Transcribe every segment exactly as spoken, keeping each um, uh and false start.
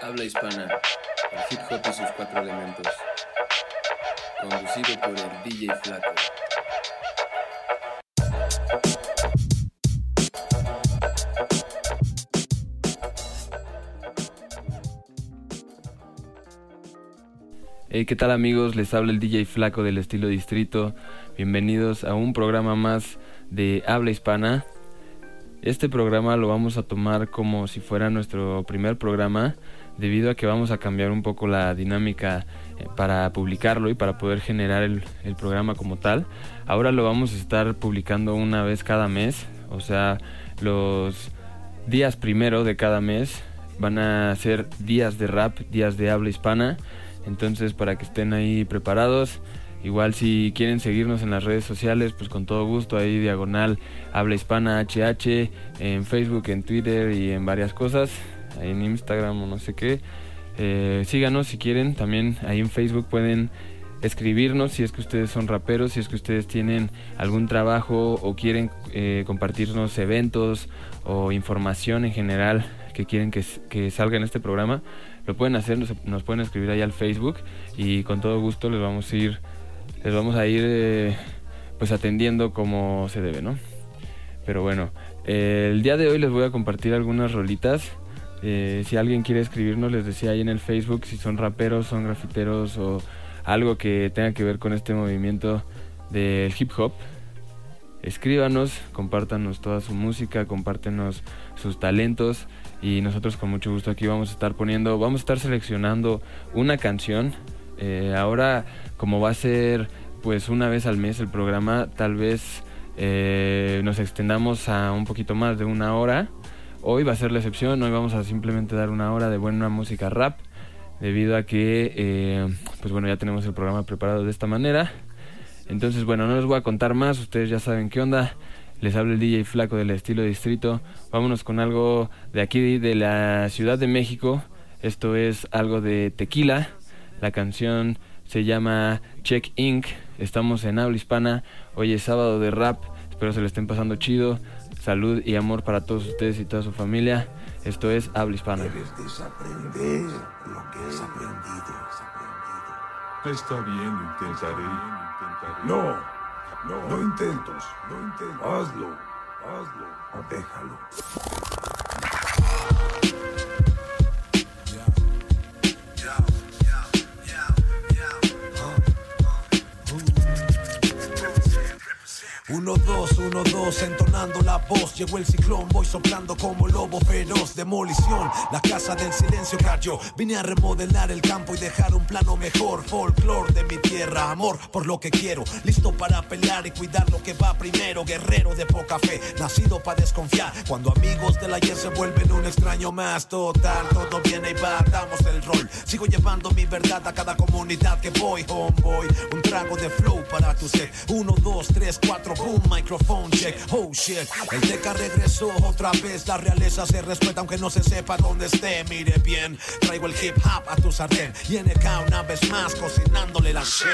Habla Hispana, el hip hop y sus cuatro elementos. Conducido por el D J Flaco. Hey, ¿qué tal amigos? Les habla el D J Flaco del estilo Distrito. Bienvenidos a un programa más de Habla Hispana. Este programa lo vamos a tomar como si fuera nuestro primer programa, debido a que vamos a cambiar un poco la dinámica para publicarlo y para poder generar el, el programa como tal. Ahora lo vamos a estar publicando una vez cada mes, o sea, los días primero de cada mes van a ser días de rap, días de habla hispana. Entonces, para que estén ahí preparados. Igual si quieren seguirnos en las redes sociales, pues con todo gusto, ahí diagonal Habla Hispana H H, en Facebook, en Twitter y en varias cosas, ahí en Instagram o no sé qué. Eh, síganos si quieren, también ahí en Facebook pueden escribirnos si es que ustedes son raperos, si es que ustedes tienen algún trabajo o quieren eh, compartirnos eventos o información en general que quieren que, que salga en este programa. Lo pueden hacer, nos, nos pueden escribir ahí al Facebook y con todo gusto les vamos a ir... les vamos a ir eh, pues atendiendo como se debe, ¿no? Pero bueno, eh, el día de hoy les voy a compartir algunas rolitas. Eh, si alguien quiere escribirnos, les decía ahí en el Facebook, si son raperos, son grafiteros o algo que tenga que ver con este movimiento del hip hop, escríbanos, compártanos toda su música, compártenos sus talentos y nosotros con mucho gusto aquí vamos a estar poniendo, vamos a estar seleccionando una canción. Eh, ahora, como va a ser pues una vez al mes el programa, tal vez eh, nos extendamos a un poquito más de una hora. Hoy va a ser la excepción, hoy vamos a simplemente dar una hora de buena música rap, debido a que eh, pues bueno, ya tenemos el programa preparado de esta manera. Entonces bueno, no les voy a contar más, ustedes ya saben qué onda. Les habla el D J Flaco del estilo Distrito. Vámonos con algo de aquí, de la Ciudad de México. Esto es algo de Tequila. La canción se llama Check incorporated. Estamos en Habla Hispana. Hoy es sábado de rap. Espero se lo estén pasando chido. Salud y amor para todos ustedes y toda su familia. Esto es Habla Hispana. Debes desaprender lo que has aprendido. Está bien, intentaré. No, no, no intentos. No intentos. Hazlo, hazlo o déjalo. Uno, dos, uno, dos, entonando la voz. Llegó el ciclón, voy soplando como lobo feroz. Demolición, la casa del silencio cayó. Vine a remodelar el campo y dejar un plano mejor. Folklore de mi tierra, amor por lo que quiero. Listo para pelear y cuidar lo que va primero. Guerrero de poca fe, nacido para desconfiar. Cuando amigos del ayer se vuelven un extraño más. Total, todo viene y va, damos el rol. Sigo llevando mi verdad a cada comunidad que voy. Homeboy, un trago de flow para tu sed. Uno, dos, tres, cuatro. Boom, microphone check, oh shit. El Teca regresó otra vez. La realeza se respeta aunque no se sepa dónde esté. Mire bien, traigo el hip hop a tu sartén. Y I N K una vez más cocinándole la shit.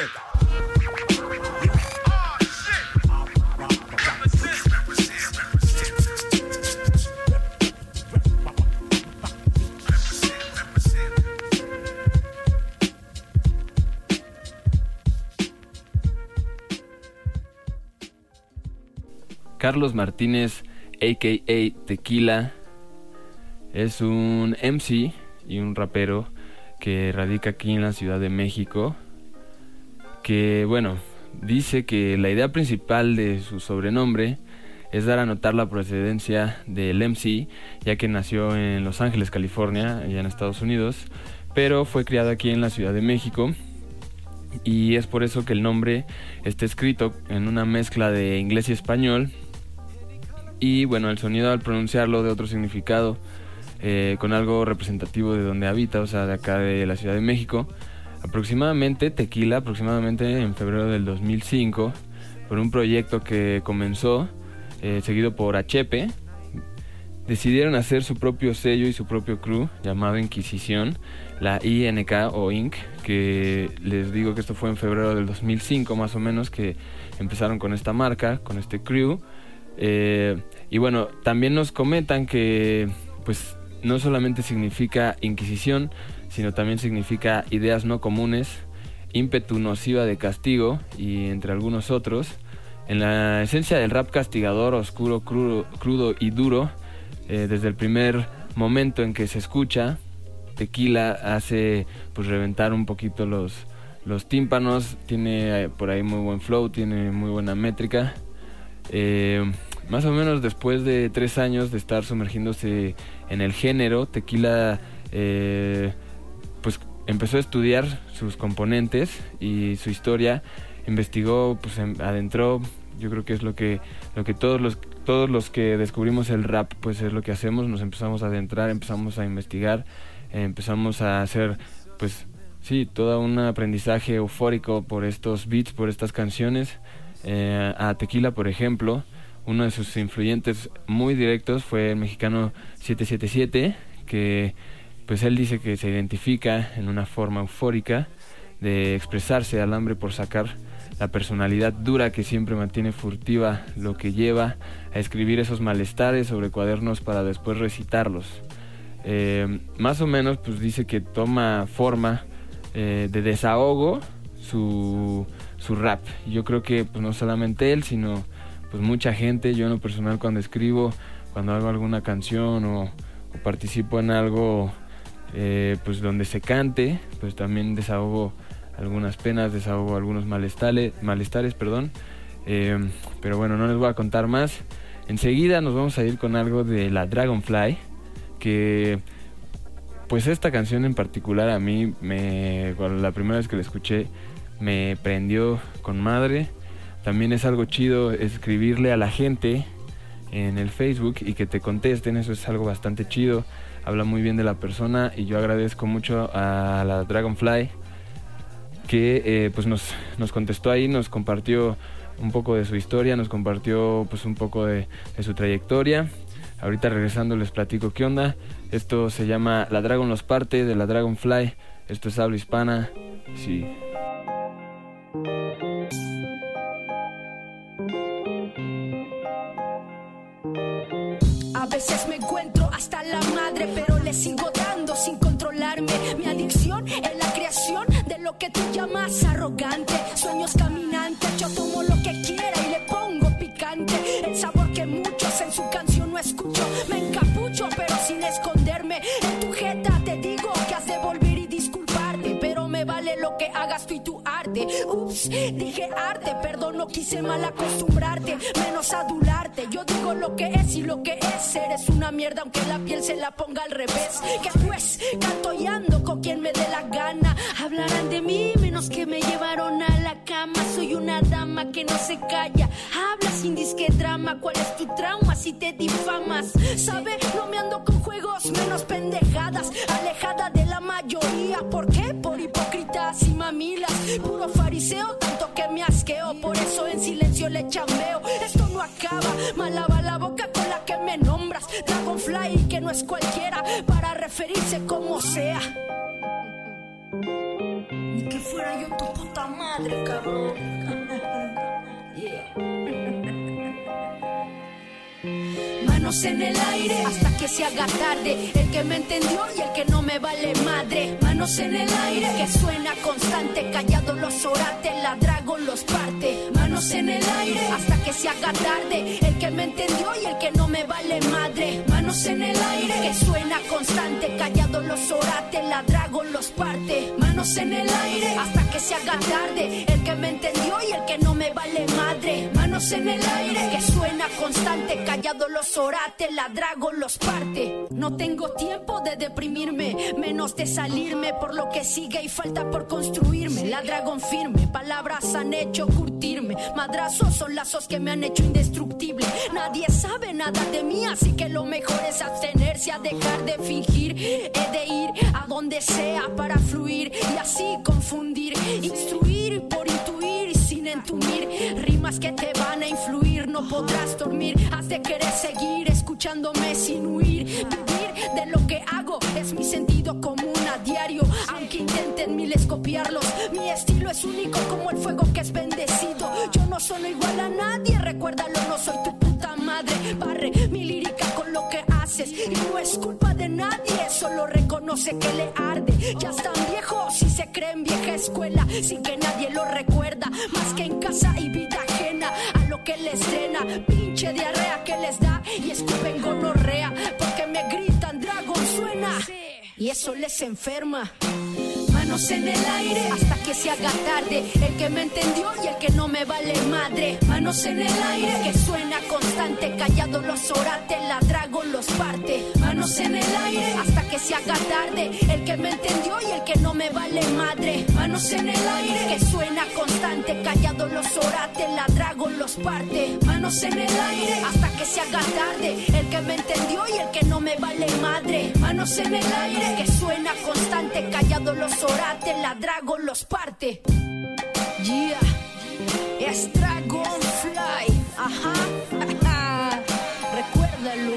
Carlos Martínez, a k a. Tequila, es un M C y un rapero que radica aquí en la Ciudad de México, que bueno, dice que la idea principal de su sobrenombre es dar a notar la procedencia del M C, ya que nació en Los Ángeles, California, allá en Estados Unidos, pero fue criado aquí en la Ciudad de México. Y es por eso que el nombre está escrito en una mezcla de inglés y español. Y bueno, el sonido al pronunciarlo de otro significado, eh, con algo representativo de donde habita, o sea, de acá de la Ciudad de México. Aproximadamente, Tequila, aproximadamente en febrero del dos mil cinco, por un proyecto que comenzó, eh, seguido por Achepe, decidieron hacer su propio sello y su propio crew, llamado Inquisición, la I N K o I N C, que les digo que esto fue en febrero del dos mil cinco, más o menos, que empezaron con esta marca, con este crew. Eh, y bueno, también nos comentan que pues no solamente significa inquisición, sino también significa ideas no comunes, ímpetu nociva de castigo y entre algunos otros. En la esencia del rap castigador, oscuro, crudo, crudo y duro, eh, desde el primer momento en que se escucha, Tequila hace pues reventar un poquito los, los tímpanos, tiene eh, por ahí muy buen flow, tiene muy buena métrica. Eh, más o menos después de tres años de estar sumergiéndose en el género, Tequila eh, pues empezó a estudiar sus componentes y su historia, investigó, pues adentró. Yo creo que es lo que, lo que todos los todos los que descubrimos el rap, pues es lo que hacemos, nos empezamos a adentrar, empezamos a investigar, eh, empezamos a hacer, pues sí, todo un aprendizaje eufórico por estos beats, por estas canciones. Eh, a Tequila, por ejemplo, uno de sus influyentes muy directos fue el mexicano siete siete siete, que pues él dice que se identifica en una forma eufórica de expresarse al hambre por sacar la personalidad dura que siempre mantiene furtiva, lo que lleva a escribir esos malestares sobre cuadernos para después recitarlos. Eh, más o menos pues dice que toma forma eh, de desahogo su, su rap. Yo creo que pues no solamente él, sino pues mucha gente. Yo en lo personal, cuando escribo, cuando hago alguna canción o, o participo en algo eh, pues donde se cante, pues también desahogo algunas penas, desahogo algunos malestares, malestares perdón. Eh, pero bueno, no les voy a contar más. Enseguida nos vamos a ir con algo de la Dragonfly, que pues esta canción en particular a mí, me, la primera vez que la escuché, me prendió con madre. También es algo chido escribirle a la gente en el Facebook y que te contesten, eso es algo bastante chido. Habla muy bien de la persona y yo agradezco mucho a la Dragonfly, que eh, pues nos, nos contestó ahí, nos compartió un poco de su historia, nos compartió pues un poco de, de su trayectoria. Ahorita regresando les platico qué onda. Esto se llama La Dragon los parte, de la Dragonfly. Esto es Habla Hispana. Sí. A veces me encuentro hasta la madre, pero le sigo dando sin controlarme. Mi adicción es la creación de lo que tú llamas arrogante. Sueños caminantes, yo tomo lo que quiera y le pongo picante. El sabor que muchos en su canción no escucho. Me encapucho, pero sin esconderme. En tu jeta te digo que has de volver y disculparte, pero me vale lo que hagas tú y tu arte. Ups, dije arte, perdón, no quise mal acostumbrarte, menos adularte. Yo digo lo que es y lo que es. Eres una mierda aunque la piel se la ponga al revés. Que pues, canto y ando con quien me dé la gana. Hablarán de mí menos que me llevaron a la cama. Soy una dama que no se calla, habla sin disque drama. ¿Cuál es tu trauma si te difamas? ¿Sabe? No me ando con juegos, menos pendejadas. Alejada de la mayoría, ¿por qué? Por hipócritas y mamilas. Puro fariseo, tanto que me asqueo. Por eso en silencio le chambeo. Esto no acaba, malaba la boca con la que me nombras. Dragonfly, que no es cualquiera, para referirse como sea. Ni que fuera yo tu puta madre, cabrón. Yeah. Manos en el aire hasta que se haga tarde. El que me entendió y el que no me vale madre. Manos en el aire que suena constante. Callado los orates, la Dragon los parte. Manos en el aire hasta que se haga tarde. El que me entendió y el que no me vale madre. Manos en el aire que suena constante. Callado los orates, la Dragon los parte. Manos en el aire hasta que se haga tarde. El que me entendió y el que no me vale madre. Manos en el aire que suena constante. Callado los orates, la Dragon los parte. No tengo tiempo de deprimirme, menos de salirme por lo que sigue y falta por construirme. La Dragon firme, palabras han hecho curtirme. Madrazos son lazos que me han hecho indestructible. Nadie sabe nada de mí, así que lo mejor es abstenerse, a dejar de fingir. He de ir a donde sea para fluir y así confundir, instruir por intuir sin entumir. Rimas que te van a influir, no podrás dormir. Has de querer seguir escuchándome sin huir. Vivir de lo que hago es mi sentido común a diario, aunque intenten miles copiarlos. Mi estilo es único como el fuego que es bendecido. Yo no soy igual a nadie, recuérdalo, no soy tu puta madre. Barre mi lírica con lo que haces y no es culpa de nadie. nadie, solo reconoce que le arde. Ya están viejos y se creen vieja escuela, sin que nadie lo recuerda, más que en casa y vida ajena a lo que les drena. Pinche diarrea que les da y escupen gonorrea, porque me gritan Dragon suena y eso les enferma. Manos en el aire hasta que se haga tarde, el que me entendió y el que no me vale madre. Manos en el aire que suena constante, callado los orates, la Dragon los parte. Manos en el aire hasta que se haga tarde, el que me entendió y el que no me vale madre. Manos en el aire que suena constante, callado los orates, la Dragon los parte. Manos en el aire hasta que se haga tarde, el que me entendió y el que no me vale madre. Manos en el aire que suena constante, callado los orates, la Dragon los parte. Yeah, es Dragonfly, ajá, recuérdalo,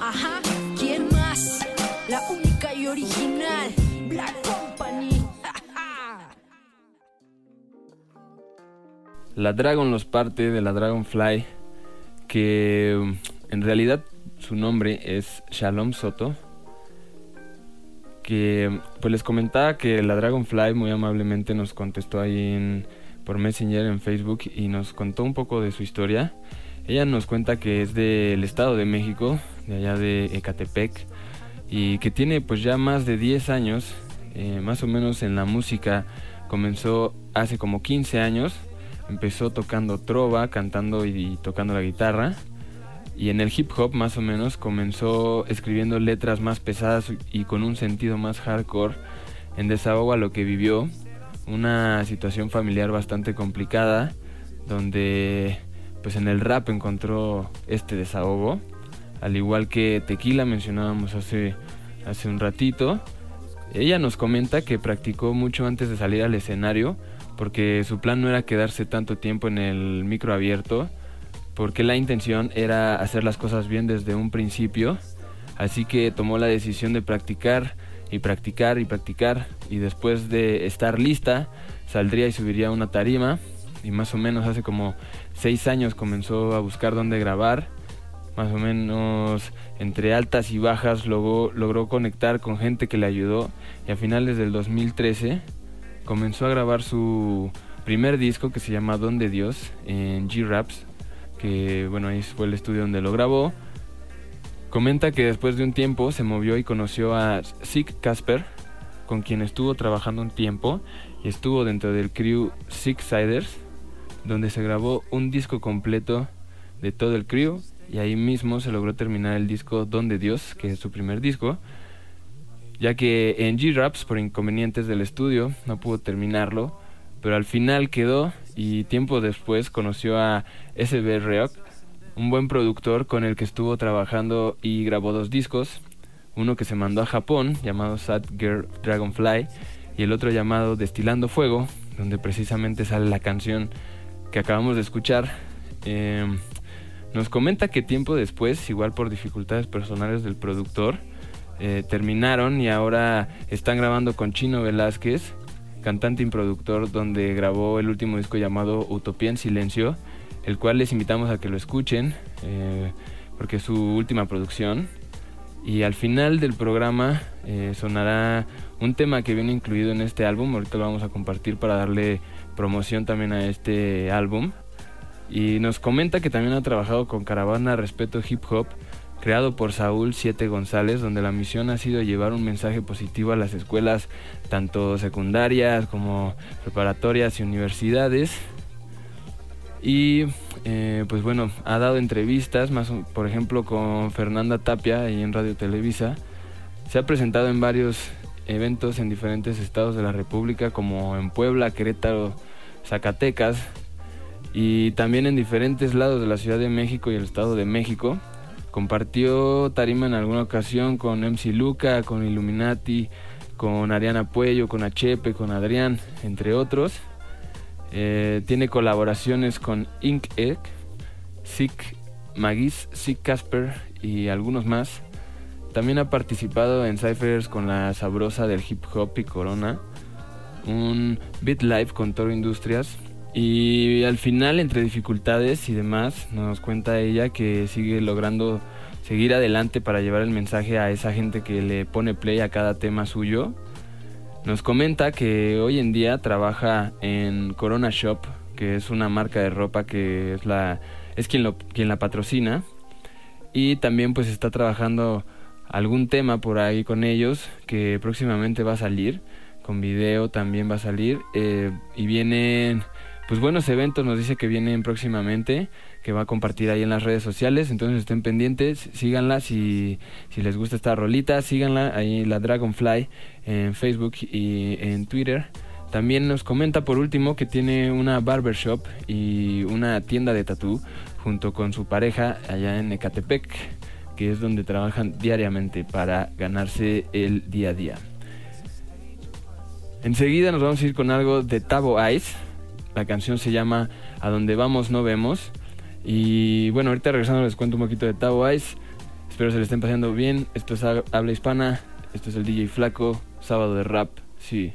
ajá, ¿quién más? La única y original, Black Company. La Dragon los parte, de la Dragonfly, que en realidad su nombre es Shalom Soto, que pues les comentaba que la Dragonfly muy amablemente nos contestó ahí en, por Messenger en Facebook y nos contó un poco de su historia. Ella nos cuenta que es del Estado de México, de allá de Ecatepec, y que tiene pues ya más de diez años, eh, más o menos en la música. Comenzó hace como quince años, empezó tocando trova, cantando y, y tocando la guitarra. Y en el hip hop más o menos comenzó escribiendo letras más pesadas y con un sentido más hardcore, en desahogo a lo que vivió, una situación familiar bastante complicada, donde pues en el rap encontró este desahogo, al igual que Tequila mencionábamos hace, hace un ratito. Ella nos comenta que practicó mucho antes de salir al escenario, porque su plan no era quedarse tanto tiempo en el micro abierto, porque la intención era hacer las cosas bien desde un principio, así que tomó la decisión de practicar y practicar y practicar, y después de estar lista saldría y subiría a una tarima. Y más o menos hace como seis años comenzó a buscar dónde grabar, más o menos entre altas y bajas logró, logró conectar con gente que le ayudó, y a finales del dos mil trece comenzó a grabar su primer disco, que se llama Don de Dios, en G-Raps, que bueno, ahí fue el estudio donde lo grabó. Comenta que después de un tiempo se movió y conoció a Sick Casper, con quien estuvo trabajando un tiempo, y estuvo dentro del crew Six Siders, donde se grabó un disco completo de todo el crew, y ahí mismo se logró terminar el disco Don de Dios, que es su primer disco, ya que en G-Raps, por inconvenientes del estudio, no pudo terminarlo, pero al final quedó. Y tiempo después conoció a ese be. Reok, un buen productor con el que estuvo trabajando y grabó dos discos, uno que se mandó a Japón llamado Sad Girl Dragonfly y el otro llamado Destilando Fuego, donde precisamente sale la canción que acabamos de escuchar. Eh, nos comenta que tiempo después, igual por dificultades personales del productor, eh, terminaron y ahora están grabando con Chino Velázquez, cantante y productor, donde grabó el último disco llamado Utopía en Silencio, el cual les invitamos a que lo escuchen, eh, porque es su última producción. Y al final del programa eh, sonará un tema que viene incluido en este álbum. Ahorita lo vamos a compartir para darle promoción también a este álbum. Y nos comenta que también ha trabajado con Caravana, Respeto Hip Hop, creado por Saúl Siete González, donde la misión ha sido llevar un mensaje positivo a las escuelas, tanto secundarias como preparatorias y universidades. Y eh, pues bueno, ha dado entrevistas, más, por ejemplo con Fernanda Tapia y en Radio Televisa. Se ha presentado en varios eventos en diferentes estados de la República, como en Puebla, Querétaro, Zacatecas, y también en diferentes lados de la Ciudad de México y el Estado de México. Compartió tarima en alguna ocasión con eme ce Luca, con Illuminati, con Ariana Puello, con Achepe, con Adrián, entre otros. Eh, tiene colaboraciones con I N K, Sick Magis, Sick Casper y algunos más. También ha participado en cyphers con la Sabrosa del Hip Hop y Corona, un Beat Live con Toro Industrias. Y al final, entre dificultades y demás, nos cuenta ella que sigue logrando seguir adelante para llevar el mensaje a esa gente que le pone play a cada tema suyo. Nos comenta que hoy en día trabaja en Corona Shop, que es una marca de ropa que es la es quien lo quien la patrocina, y también pues está trabajando algún tema por ahí con ellos que próximamente va a salir, con video también va a salir, eh, y vienen pues buenos eventos, nos dice que vienen próximamente, que va a compartir ahí en las redes sociales, entonces estén pendientes, síganla, si, si les gusta esta rolita, síganla, ahí la Dragonfly en Facebook y en Twitter. También nos comenta por último que tiene una barbershop y una tienda de tatú junto con su pareja allá en Ecatepec, que es donde trabajan diariamente para ganarse el día a día. Enseguida nos vamos a ir con algo de Tabo Ice, la canción se llama A Donde Vamos No Vemos. Y bueno, ahorita regresando les cuento un poquito de Tabo Ice. Espero se le estén pasando bien. Esto es Habla Hispana. Esto es el D J Flaco. Sábado de rap. Sí.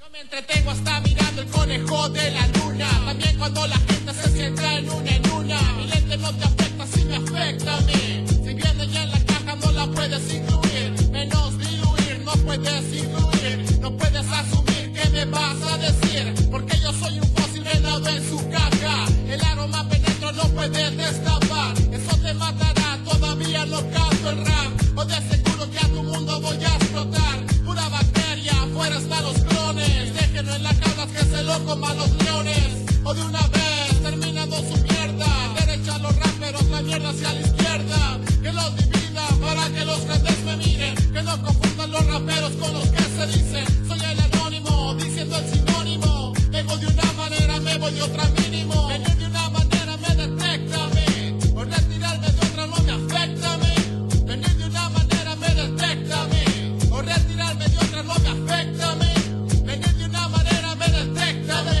Yo me entretengo hasta mirando el conejo de la luna. También cuando la gente se sienta en una en una. Mi lente no te afecta si me afecta a mí. Si viene ya en la caja no la puedes incluir. Menos diluir, no puedes incluir. No puedes asumir que me vas a decir. Porque yo soy un fósil venado en su caja. El aroma penetrante no puedes destapar, eso te matará, todavía no canto el rap, o de seguro que a tu mundo voy a explotar, pura bacteria, fuera están los clones, déjenlo en las cabras que se lo coman los leones, o de una vez, terminando su mierda, derecha a los raperos, la mierda hacia la izquierda, que los divida, para que los grandes me miren, que no confundan los raperos con los que se dicen, soy el anónimo, diciendo el sinónimo, vengo de una manera, me voy de otra mínimo, venir de una manera, detéctame, o retirarme de otra no me afecta a mí. Venir de una manera me detecta a mí, o retirarme de otra no me afecta a mí. Venir de una manera me detecta a mí,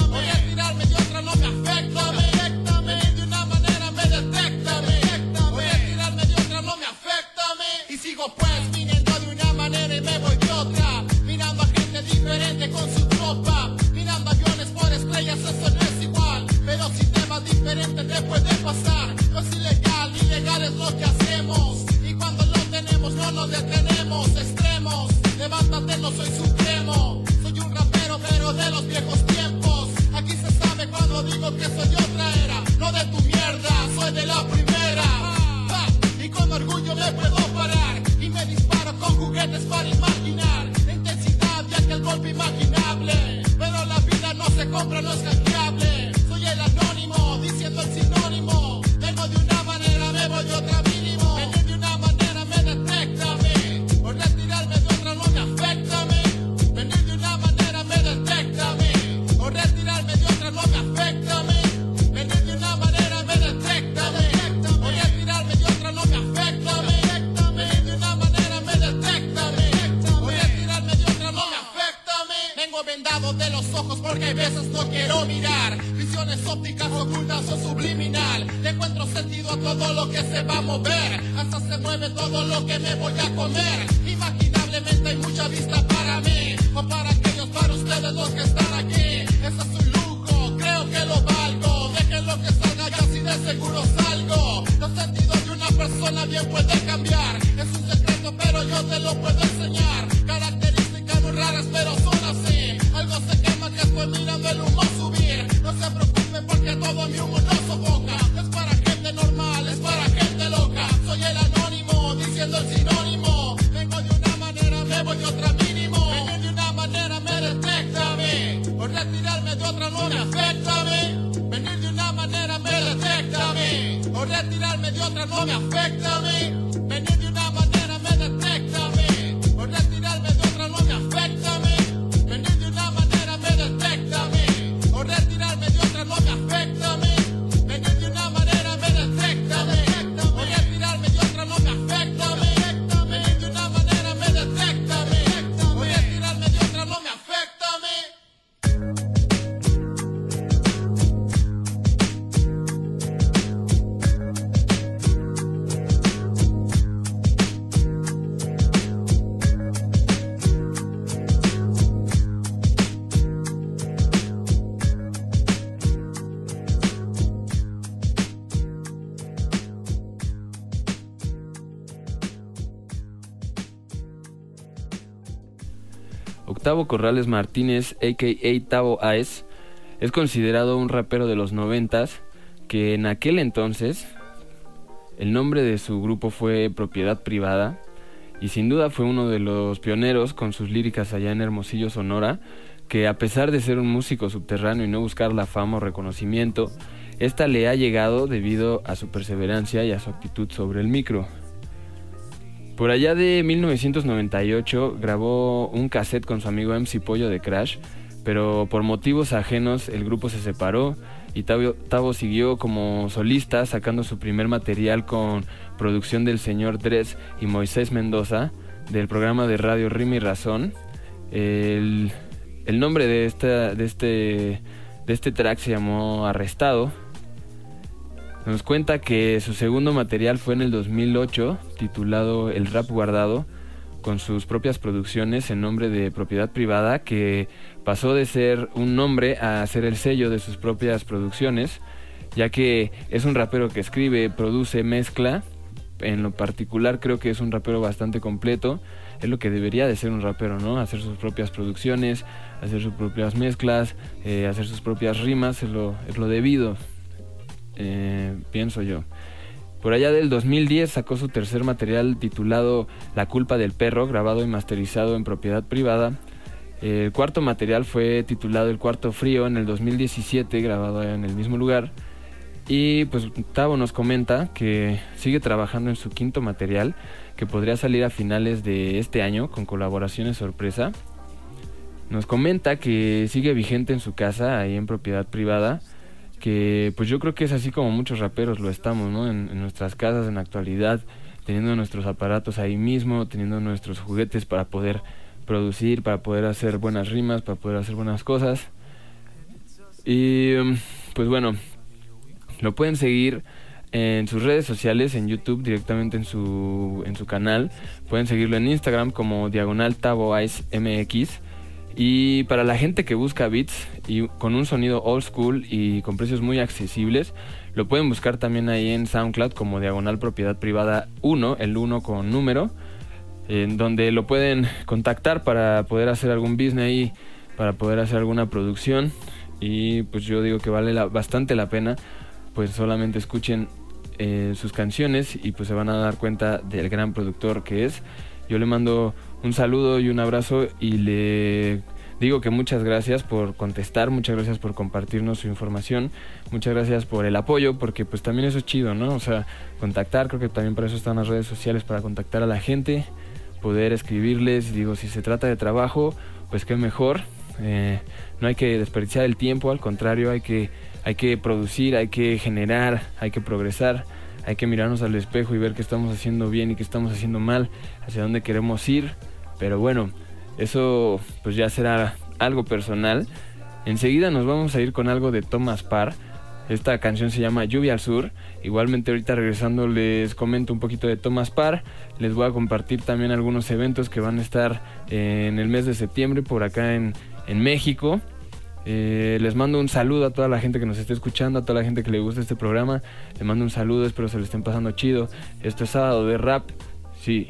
o retirarme de otra no me afecta a mí. Venir de una manera me detecta a mí, o retirarme de otra no me afecta a mí. Y sigo pues viniendo de una manera y me voy de otra, mirando a gente diferente con su tropa, mirando aviones por estrellas, eso no es igual, pero si diferente te puede pasar, no es ilegal, ilegal es lo que hacemos, y cuando lo tenemos no nos detenemos, extremos, levántate, no soy supremo, soy un rapero pero de los viejos tiempos, aquí se sabe cuando digo que soy otra era, no de tu mierda, soy de la primera, ah, y con orgullo me puedo parar, y me disparo con juguetes para imaginar, la intensidad ya que el golpe imaginable, pero la vida no se compra, no es hackeable, soy el anónimo, diciendo el sinónimo, vengo de una manera, me voy de otra mínimo. Venir de una manera me detecta a mí, o retirarme de otra no me afecta a mí. Venir de una manera me detecta a mí, o retirarme de otra no me afecta a mí. Venir de una manera me detecta a mí, o retirarme de otra no me afecta a mí. Venir de una manera me detecta a mí, o retirarme de otra no me afecta a mí. Vengo vendado de los ojos porque a veces no quiero mirar. Ópticas ocultas o subliminal, le encuentro sentido a todo lo que se va a mover, hasta se mueve todo lo que me voy a comer, imaginablemente hay mucha vista para mí, o para aquellos, para ustedes los que están aquí, ese es un lujo, creo que lo valgo, dejen lo que salga, yo así de seguro salgo, los sentidos de una persona bien puede cambiar, es un secreto pero yo te lo puedo enseñar, características muy raras pero son así, algo se quema que estoy mirando el humo subir, no se preocupen porque todo mi humo no sofoca, es para gente normal, es para gente loca, soy el anónimo, diciendo el sinónimo, vengo de una manera, me voy de otra mínimo, venir de una manera me detecta a mí, o retirarme de otra no me afecta a mí, venir de una manera me detecta a mí, o retirarme de otra no me afecta a mí, venir de una manera me detecta a mí, o retirarme de otra no me afecta a mí, venir de una manera me detecta a mí, o retirarme de otra no me afecta a mí, venir de una manera me detecta a mí, o retirarme de otra no me afecta a mí. Octavo Corrales Martínez, a k a. Tavo Aes, es considerado un rapero de los noventas, que en aquel entonces el nombre de su grupo fue Propiedad Privada, y sin duda fue uno de los pioneros con sus líricas allá en Hermosillo, Sonora, que a pesar de ser un músico subterráneo y no buscar la fama o reconocimiento, esta le ha llegado debido a su perseverancia y a su actitud sobre el micro. Por allá de mil novecientos noventa y ocho grabó un cassette con su amigo M C Pollo de Crash, pero por motivos ajenos el grupo se separó y Tavo, Tavo siguió como solista sacando su primer material con producción del señor Dres y Moisés Mendoza del programa de radio Rima y Razón. El, el nombre de, esta, de, este, de este track se llamó Arrestado. Nos cuenta que su segundo material fue en el dos mil ocho, titulado El Rap Guardado, con sus propias producciones en nombre de Propiedad Privada, que pasó de ser un nombre a ser el sello de sus propias producciones, ya que es un rapero que escribe, produce, mezcla. En lo particular creo que es un rapero bastante completo, es lo que debería de ser un rapero, ¿no? Hacer sus propias producciones, hacer sus propias mezclas, eh, hacer sus propias rimas, es lo, es lo debido. Eh, pienso yo. Por allá del dos mil diez sacó su tercer material titulado La Culpa del Perro, grabado y masterizado en Propiedad Privada. El cuarto material fue titulado El Cuarto Frío en el dos mil diecisiete, grabado en el mismo lugar. Y pues Tavo nos comenta que sigue trabajando en su quinto material, que podría salir a finales de este año con colaboraciones sorpresa. Nos comenta que sigue vigente en su casa, ahí en Propiedad Privada, que pues yo creo que es así como muchos raperos lo estamos, ¿no? En, en nuestras casas, en la actualidad, teniendo nuestros aparatos ahí mismo, teniendo nuestros juguetes para poder producir, para poder hacer buenas rimas, para poder hacer buenas cosas. Y pues bueno, lo pueden seguir en sus redes sociales, en YouTube, directamente en su, en su canal. Pueden seguirlo en Instagram como Diagonal Tavo Aes M X. Y para la gente que busca beats y con un sonido old school y con precios muy accesibles, lo pueden buscar también ahí en SoundCloud como Diagonal Propiedad Privada uno, el uno con número, en donde lo pueden contactar para poder hacer algún business ahí, para poder hacer alguna producción. Y pues yo digo que vale la, bastante la pena, pues solamente escuchen eh, sus canciones y pues se van a dar cuenta del gran productor que es. Yo le mando un saludo y un abrazo y le digo que muchas gracias por contestar, muchas gracias por compartirnos su información, muchas gracias por el apoyo, porque pues también eso es chido, ¿no? O sea, contactar, creo que también para eso están las redes sociales, para contactar a la gente, poder escribirles. Digo, si se trata de trabajo, pues qué mejor. Eh, no hay que desperdiciar el tiempo, al contrario, hay que, hay que producir, hay que generar, hay que progresar. Hay que mirarnos al espejo y ver qué estamos haciendo bien y qué estamos haciendo mal, hacia dónde queremos ir. Pero bueno, eso pues ya será algo personal. Enseguida nos vamos a ir con algo de Thomas Parr. Esta canción se llama Lluvia al Sur. Igualmente ahorita regresando les comento un poquito de Thomas Parr. Les voy a compartir también algunos eventos que van a estar en el mes de septiembre por acá en, en México. Eh, les mando un saludo a toda la gente que nos esté escuchando, a toda la gente que le gusta este programa. Les mando un saludo, espero se lo estén pasando chido. Esto es Sábado de Rap, sí.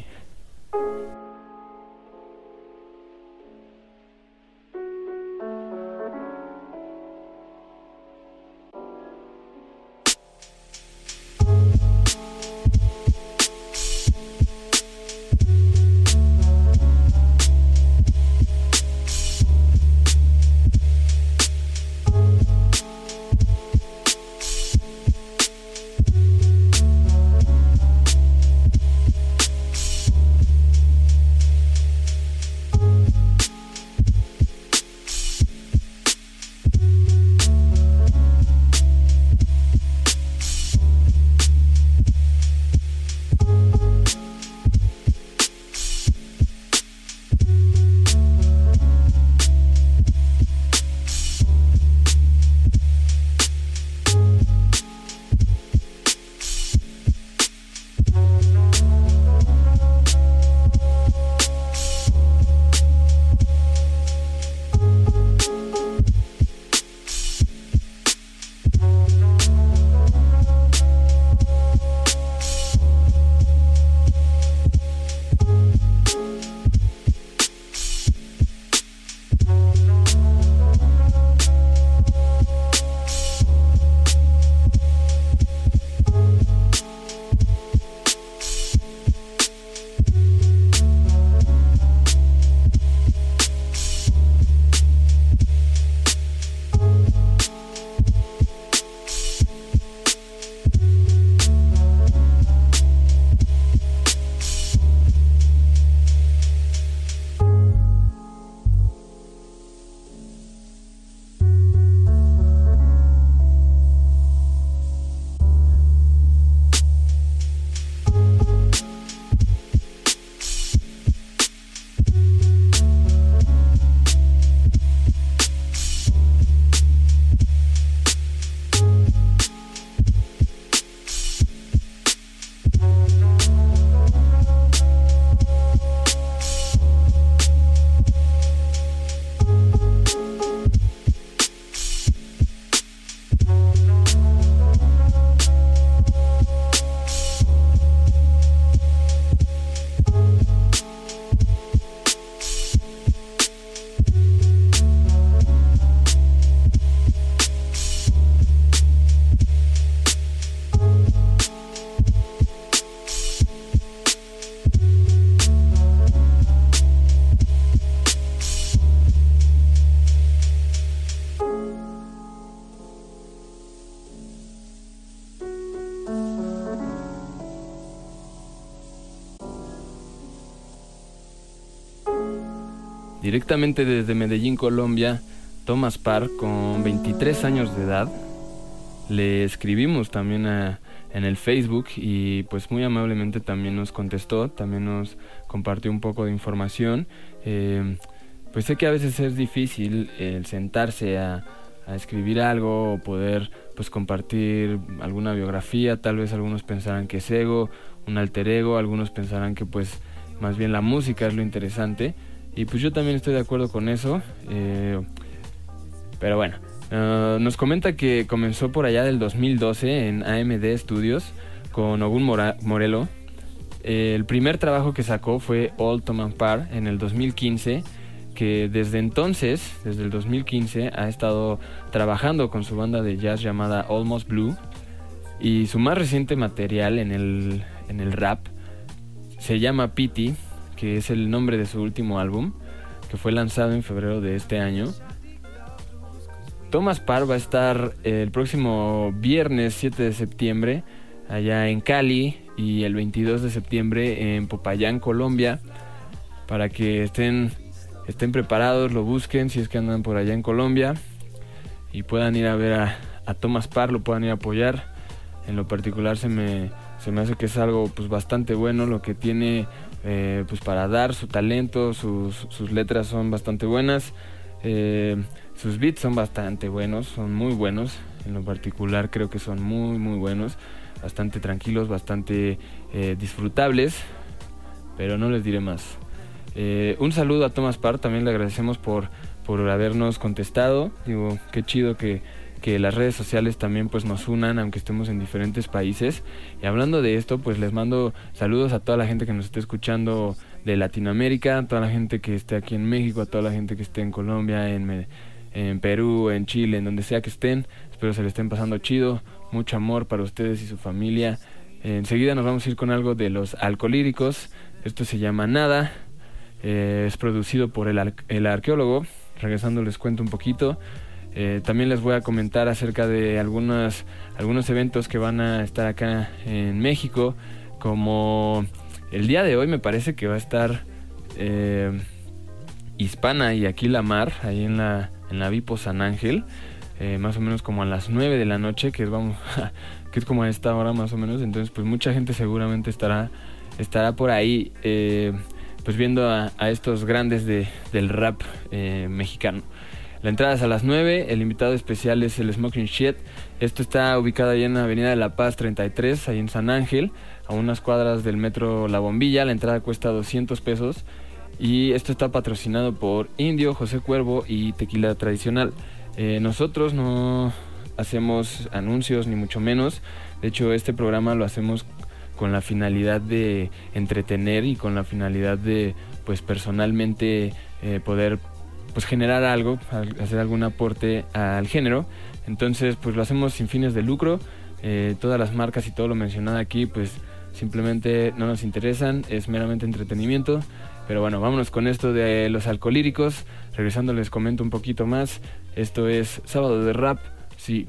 Directamente desde Medellín, Colombia, Thomas Parr, con veintitrés años de edad. Le escribimos también a, en el Facebook y pues muy amablemente también nos contestó, también nos compartió un poco de información. Eh, pues sé que a veces es difícil el sentarse a, a escribir algo o poder pues compartir alguna biografía. Tal vez algunos pensarán que es ego, un alter ego, algunos pensarán que pues más bien la música es lo interesante. Y pues yo también estoy de acuerdo con eso, eh, pero bueno, uh, nos comenta que comenzó por allá del dos mil doce en A M D Studios con Ogun Mora- Morelo. Eh, el primer trabajo que sacó fue All Thomas Parr en el dos mil quince, que desde entonces, desde el dos mil quince, ha estado trabajando con su banda de jazz llamada Almost Blue, y su más reciente material en el, en el rap se llama Pity, que es el nombre de su último álbum, que fue lanzado en febrero de este año. Thomas Parr va a estar el próximo viernes siete de septiembre allá en Cali y el veintidós de septiembre en Popayán, Colombia, para que estén, estén preparados, lo busquen si es que andan por allá en Colombia y puedan ir a ver a, a Thomas Parr, lo puedan ir a apoyar. En lo particular se me, se me hace que es algo pues bastante bueno lo que tiene... Eh, pues para dar su talento, sus, sus letras son bastante buenas, eh, sus beats son bastante buenos, son muy buenos, en lo particular creo que son muy muy buenos, bastante tranquilos, bastante eh, disfrutables, pero no les diré más. Eh, un saludo a Thomas Parr, también le agradecemos por, por habernos contestado. Digo, qué chido que, que las redes sociales también pues nos unan, aunque estemos en diferentes países. Y hablando de esto, pues les mando saludos a toda la gente que nos esté escuchando de Latinoamérica, a toda la gente que esté aquí en México, a toda la gente que esté en Colombia, en, en Perú, en Chile, en donde sea que estén. Espero se le estén pasando chido, mucho amor para ustedes y su familia. Enseguida nos vamos a ir con algo de los Alcolíricos. Esto se llama Nada, eh, es producido por el, ar- el arqueólogo. Regresando les cuento un poquito. Eh, también les voy a comentar acerca de algunas, algunos eventos que van a estar acá en México, como el día de hoy me parece que va a estar eh, Hispana y Aquila Mar, ahí en la, en la Vipo San Ángel, eh, más o menos como a las nueve de la noche, que es, vamos, que es como a esta hora más o menos. Entonces pues mucha gente seguramente estará, estará por ahí eh, pues viendo a, a estos grandes de, del rap eh, mexicano. La entrada es a las nueve, el invitado especial es el Smoking Shit. Esto está ubicado allá en la Avenida de La Paz treinta y tres, ahí en San Ángel, a unas cuadras del metro La Bombilla. La entrada cuesta doscientos pesos y esto está patrocinado por Indio, José Cuervo y Tequila Tradicional. Eh, nosotros no hacemos anuncios ni mucho menos, de hecho este programa lo hacemos con la finalidad de entretener y con la finalidad de pues personalmente eh, poder pues generar algo, hacer algún aporte al género. Entonces pues lo hacemos sin fines de lucro, eh, todas las marcas y todo lo mencionado aquí pues simplemente no nos interesan, es meramente entretenimiento. Pero bueno, vámonos con esto de los Alcolíricos, regresando les comento un poquito más. Esto es Sábado de Rap, sí.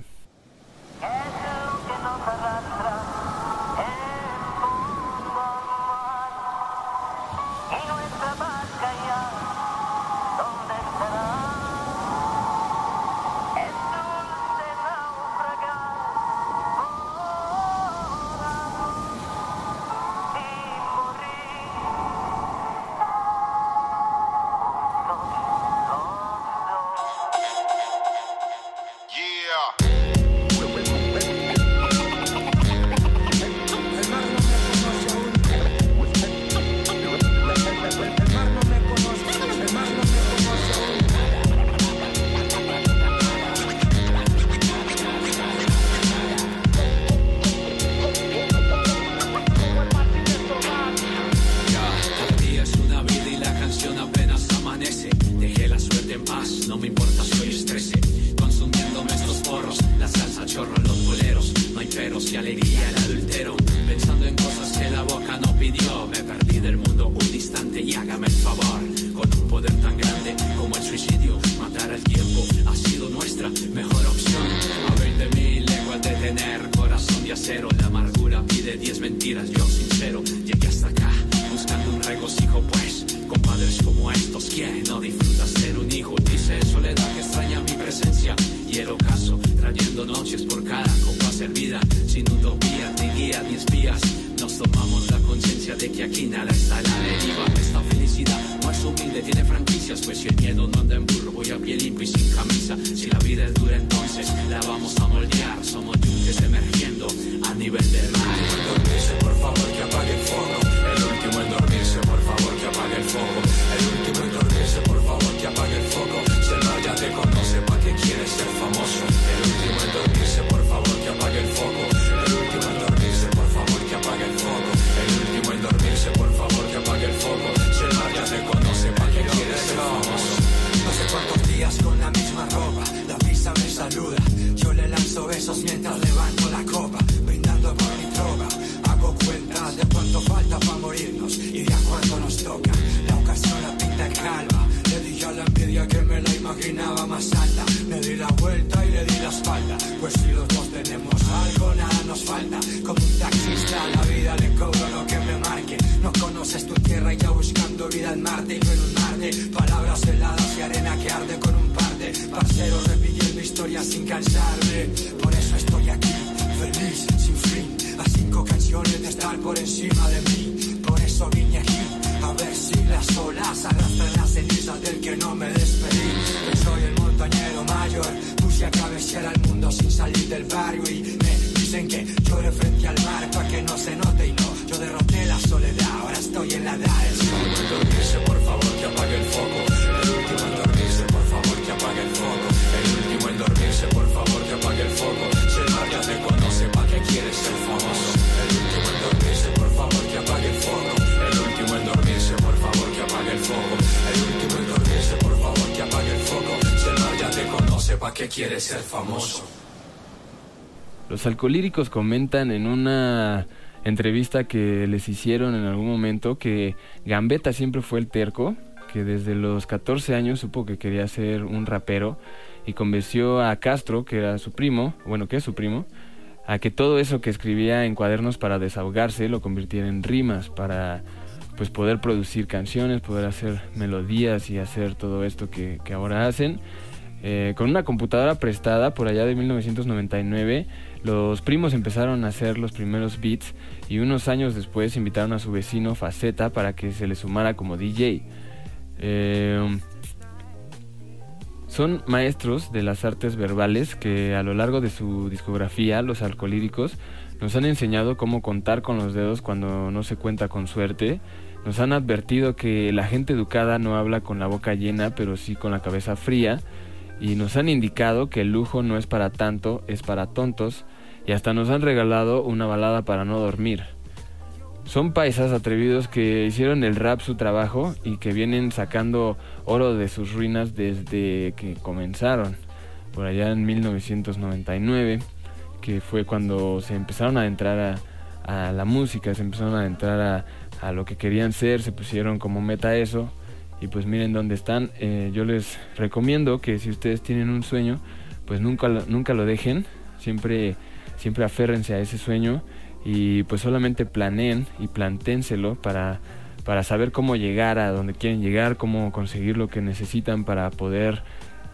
Mentiras, yo sincero, llegué hasta acá buscando un regocijo, pues, compadre. padres como estos que no disfrutan ser un hijo. Dice en soledad que extraña mi presencia y el ocaso, trayendo noches por cara copa servida, sin utopía, ni guía, ni espías. Nos tomamos la conciencia de que aquí nada está la deriva. Esta felicidad no es humilde, tiene franquicias, pues si el miedo no anda en burro, voy a pie limpio y sin camisa. Si la vida es dura, entonces la vamos a moldear. Somos yunques emergiendo a nivel del mar. El último en dormirse, por favor, que apague el fuego. El último en dormirse, por favor, que apague el fuego. El último en dormirse, por favor, que apague el fuego. Se vaya, te conoce, pa' que quieres ser famoso. El último en dormirse, por favor, que apague el fuego. El último en dormirse, por favor, que apague el fuego. El último en dormirse, por favor, que apague el fuego. Se vaya, te conoce, pa' que quieres ser famoso. No sé cuántos días con la misma ropa, la brisa me saluda. Yo le lanzo besos mientras levanto la copa, brindando por mi droga. Hago cuentas de cuánto falta para morirnos y de a cuánto nos toca. La ocasión la pinta calva, le dije a la envidia que me la imaginaba más alta. Me di la vuelta y le di la espalda, pues si los dos tenemos algo, nada nos falta. Como un taxista a la vida le cobro lo que me marque. No conoces tu tierra y ya buscando vida en Marte y no en un Marte. Palabras heladas y arena que arde con un parte. Parceros repitiendo historias sin cansarme. Por eso estoy aquí, feliz, sin fin. A cinco canciones de estar por encima de mí. Por eso vine aquí, a ver si las olas arrastran las cenizas del que no me despedí. Yo soy el montañero mayor, puse a cabecear al mundo sin salir del barrio. Y me dicen que llore frente al mar pa' que no se note y no. Yo derroté la soledad, ahora estoy en la edad del sol. El último en dormirse, por favor, que apague el foco. El último en dormirse, por favor, que apague el foco. El último en dormirse, por favor, que apague el foco. Se vaya, te conoce pa' que quieres ser famoso. El último en dormirse, por favor, que apague el foco. El último en dormirse, por favor, que apague el foco. El último en dormirse, por favor, que apague el foco. Se vaya, te conoce pa' que quieres ser famoso. Los alcolíricos comentan en una entrevista que les hicieron en algún momento que Gambetta siempre fue el terco, que desde los catorce años supo que quería ser un rapero y convenció a Castro, que era su primo, bueno, que es su primo, a que todo eso que escribía en cuadernos para desahogarse lo convirtiera en rimas para, pues, poder producir canciones, poder hacer melodías y hacer todo esto que, que ahora hacen. Eh, con una computadora prestada por allá de mil novecientos noventa y nueve, los primos empezaron a hacer los primeros beats y unos años después invitaron a su vecino Faceta para que se le sumara como D J. Eh, son maestros de las artes verbales que a lo largo de su discografía, los alcolíricos, nos han enseñado cómo contar con los dedos cuando no se cuenta con suerte. Nos han advertido que la gente educada no habla con la boca llena, pero sí con la cabeza fría. Y nos han indicado que el lujo no es para tanto, es para tontos. Y hasta nos han regalado una balada para no dormir. Son paisas atrevidos que hicieron el rap su trabajo y que vienen sacando oro de sus ruinas desde que comenzaron, por allá en mil novecientos noventa y nueve, que fue cuando se empezaron a adentrar a, a la música, se empezaron a adentrar a, a lo que querían ser, se pusieron como meta eso y pues miren dónde están. Eh, yo les recomiendo que si ustedes tienen un sueño, pues nunca, nunca lo dejen, siempre, siempre aférrense a ese sueño. Y pues solamente planeen y planténselo para, para saber cómo llegar a donde quieren llegar, cómo conseguir lo que necesitan para poder,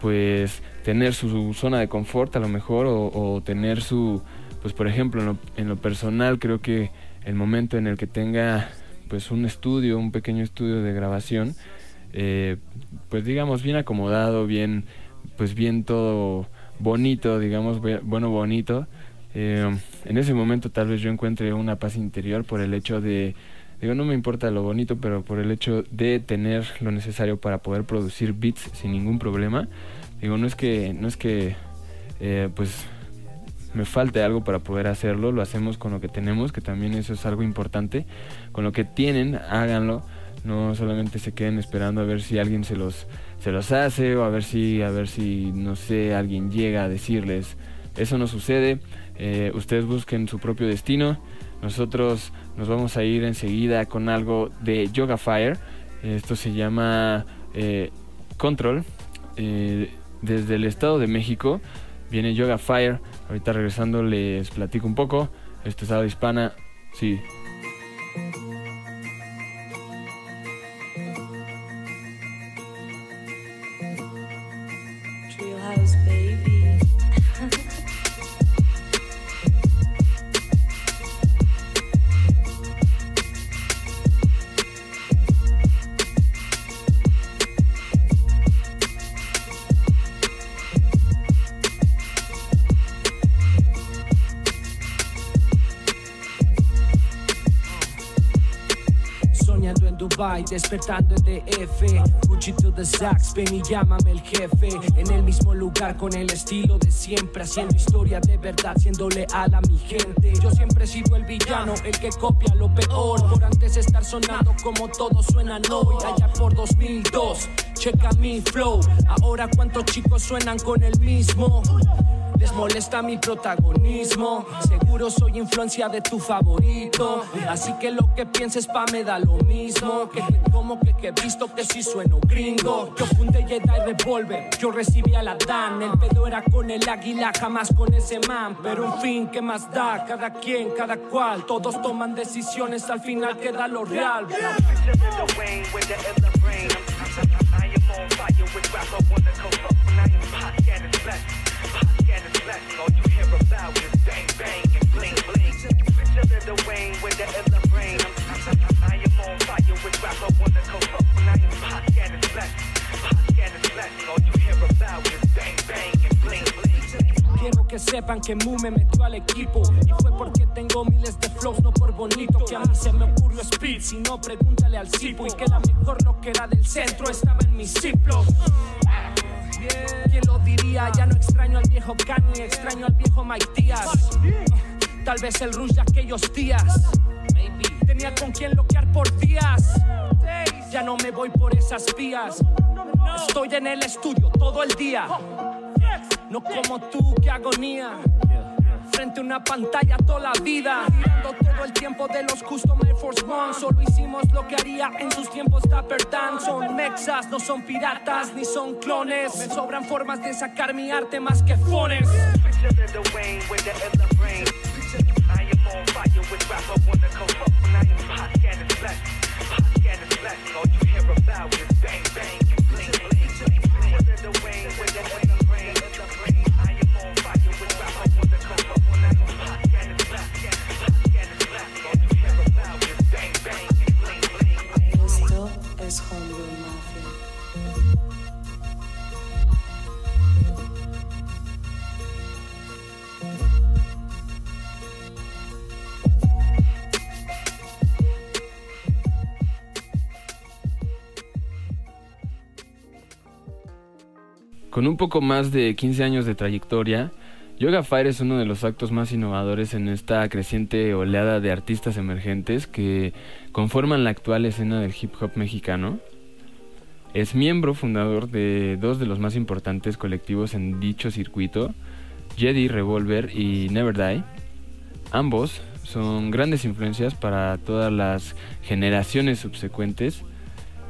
pues, tener su, su zona de confort a lo mejor, o, o tener su, pues, por ejemplo, en lo, en lo personal creo que el momento en el que tenga, pues, un estudio, un pequeño estudio de grabación, eh, pues digamos bien acomodado, bien, pues bien todo bonito, digamos, bueno, bonito. Eh, en ese momento tal vez yo encuentre una paz interior por el hecho de, digo, no me importa lo bonito, pero por el hecho de tener lo necesario para poder producir beats sin ningún problema. Digo, no es que, no es que eh, pues me falte algo para poder hacerlo, lo hacemos con lo que tenemos, que también eso es algo importante. Con lo que tienen, háganlo, no solamente se queden esperando a ver si alguien se los, se los hace, o a ver si, a ver si, no sé, alguien llega a decirles. Eso no sucede. Eh, ustedes busquen su propio destino. Nosotros nos vamos a ir enseguida con algo de Yoga Fire. Esto se llama eh, Control. Eh, desde el Estado de México viene Yoga Fire. Ahorita regresando les platico un poco. Esto es Habla Hispana. Sí. house, baby. Despertando en D F, Gucci to the Saks, ven y llámame el jefe. En el mismo lugar con el estilo de siempre, haciendo historia de verdad, siendo leal a mi gente. Yo siempre he sido el villano, el que copia lo peor, por antes estar sonando como todos suenan hoy. Allá por dos mil dos, checa mi flow, ahora cuántos chicos suenan con el mismo. Les molesta mi protagonismo, seguro soy influencia de tu favorito. Así que lo que pienses pa' me da lo mismo. Que como que he visto que sí sueno gringo. Yo fundé Jedi Revolver, yo recibí a la Dan. El pedo era con el águila, jamás con ese man. Pero en fin, ¿qué más da? Cada quien, cada cual. Todos toman decisiones, al final queda lo real. All you hear about is bang bang and bling bling. Picture in the rain with the other rain. I am on fire with rap. I wanna go up when I am hot and it's black. Hot and it's black. All you hear about is bang bang and bling bling. Quiero que sepan que Mu me metió al equipo y fue porque tengo miles de flows, no por bonito. Que a mí se me ocurrió speed, si no pregúntale al Cipo. Y que la mejor no queda del centro, estaba en mis ciplos. ¿Quién lo diría? Ya no extraño al viejo Kanye, extraño al viejo Mike Díaz. Tal vez el Rush de aquellos días. Tenía con quién loquear por días. Ya no me voy por esas vías. Estoy en el estudio todo el día. No como tú, qué agonía. Frente a una pantalla toda la vida, tirando todo el tiempo de los Custom Air Force One. Solo hicimos lo que haría en sus tiempos Dapper Dan. Son mexas, no son piratas, ni son clones. Me sobran formas de sacar mi arte más que fones. Con un poco más de quince años de trayectoria, Yoga Fire es uno de los actos más innovadores en esta creciente oleada de artistas emergentes que conforman la actual escena del hip hop mexicano. Es miembro fundador de dos de los más importantes colectivos en dicho circuito, Jedi Revolver y Never Die. Ambos son grandes influencias para todas las generaciones subsecuentes,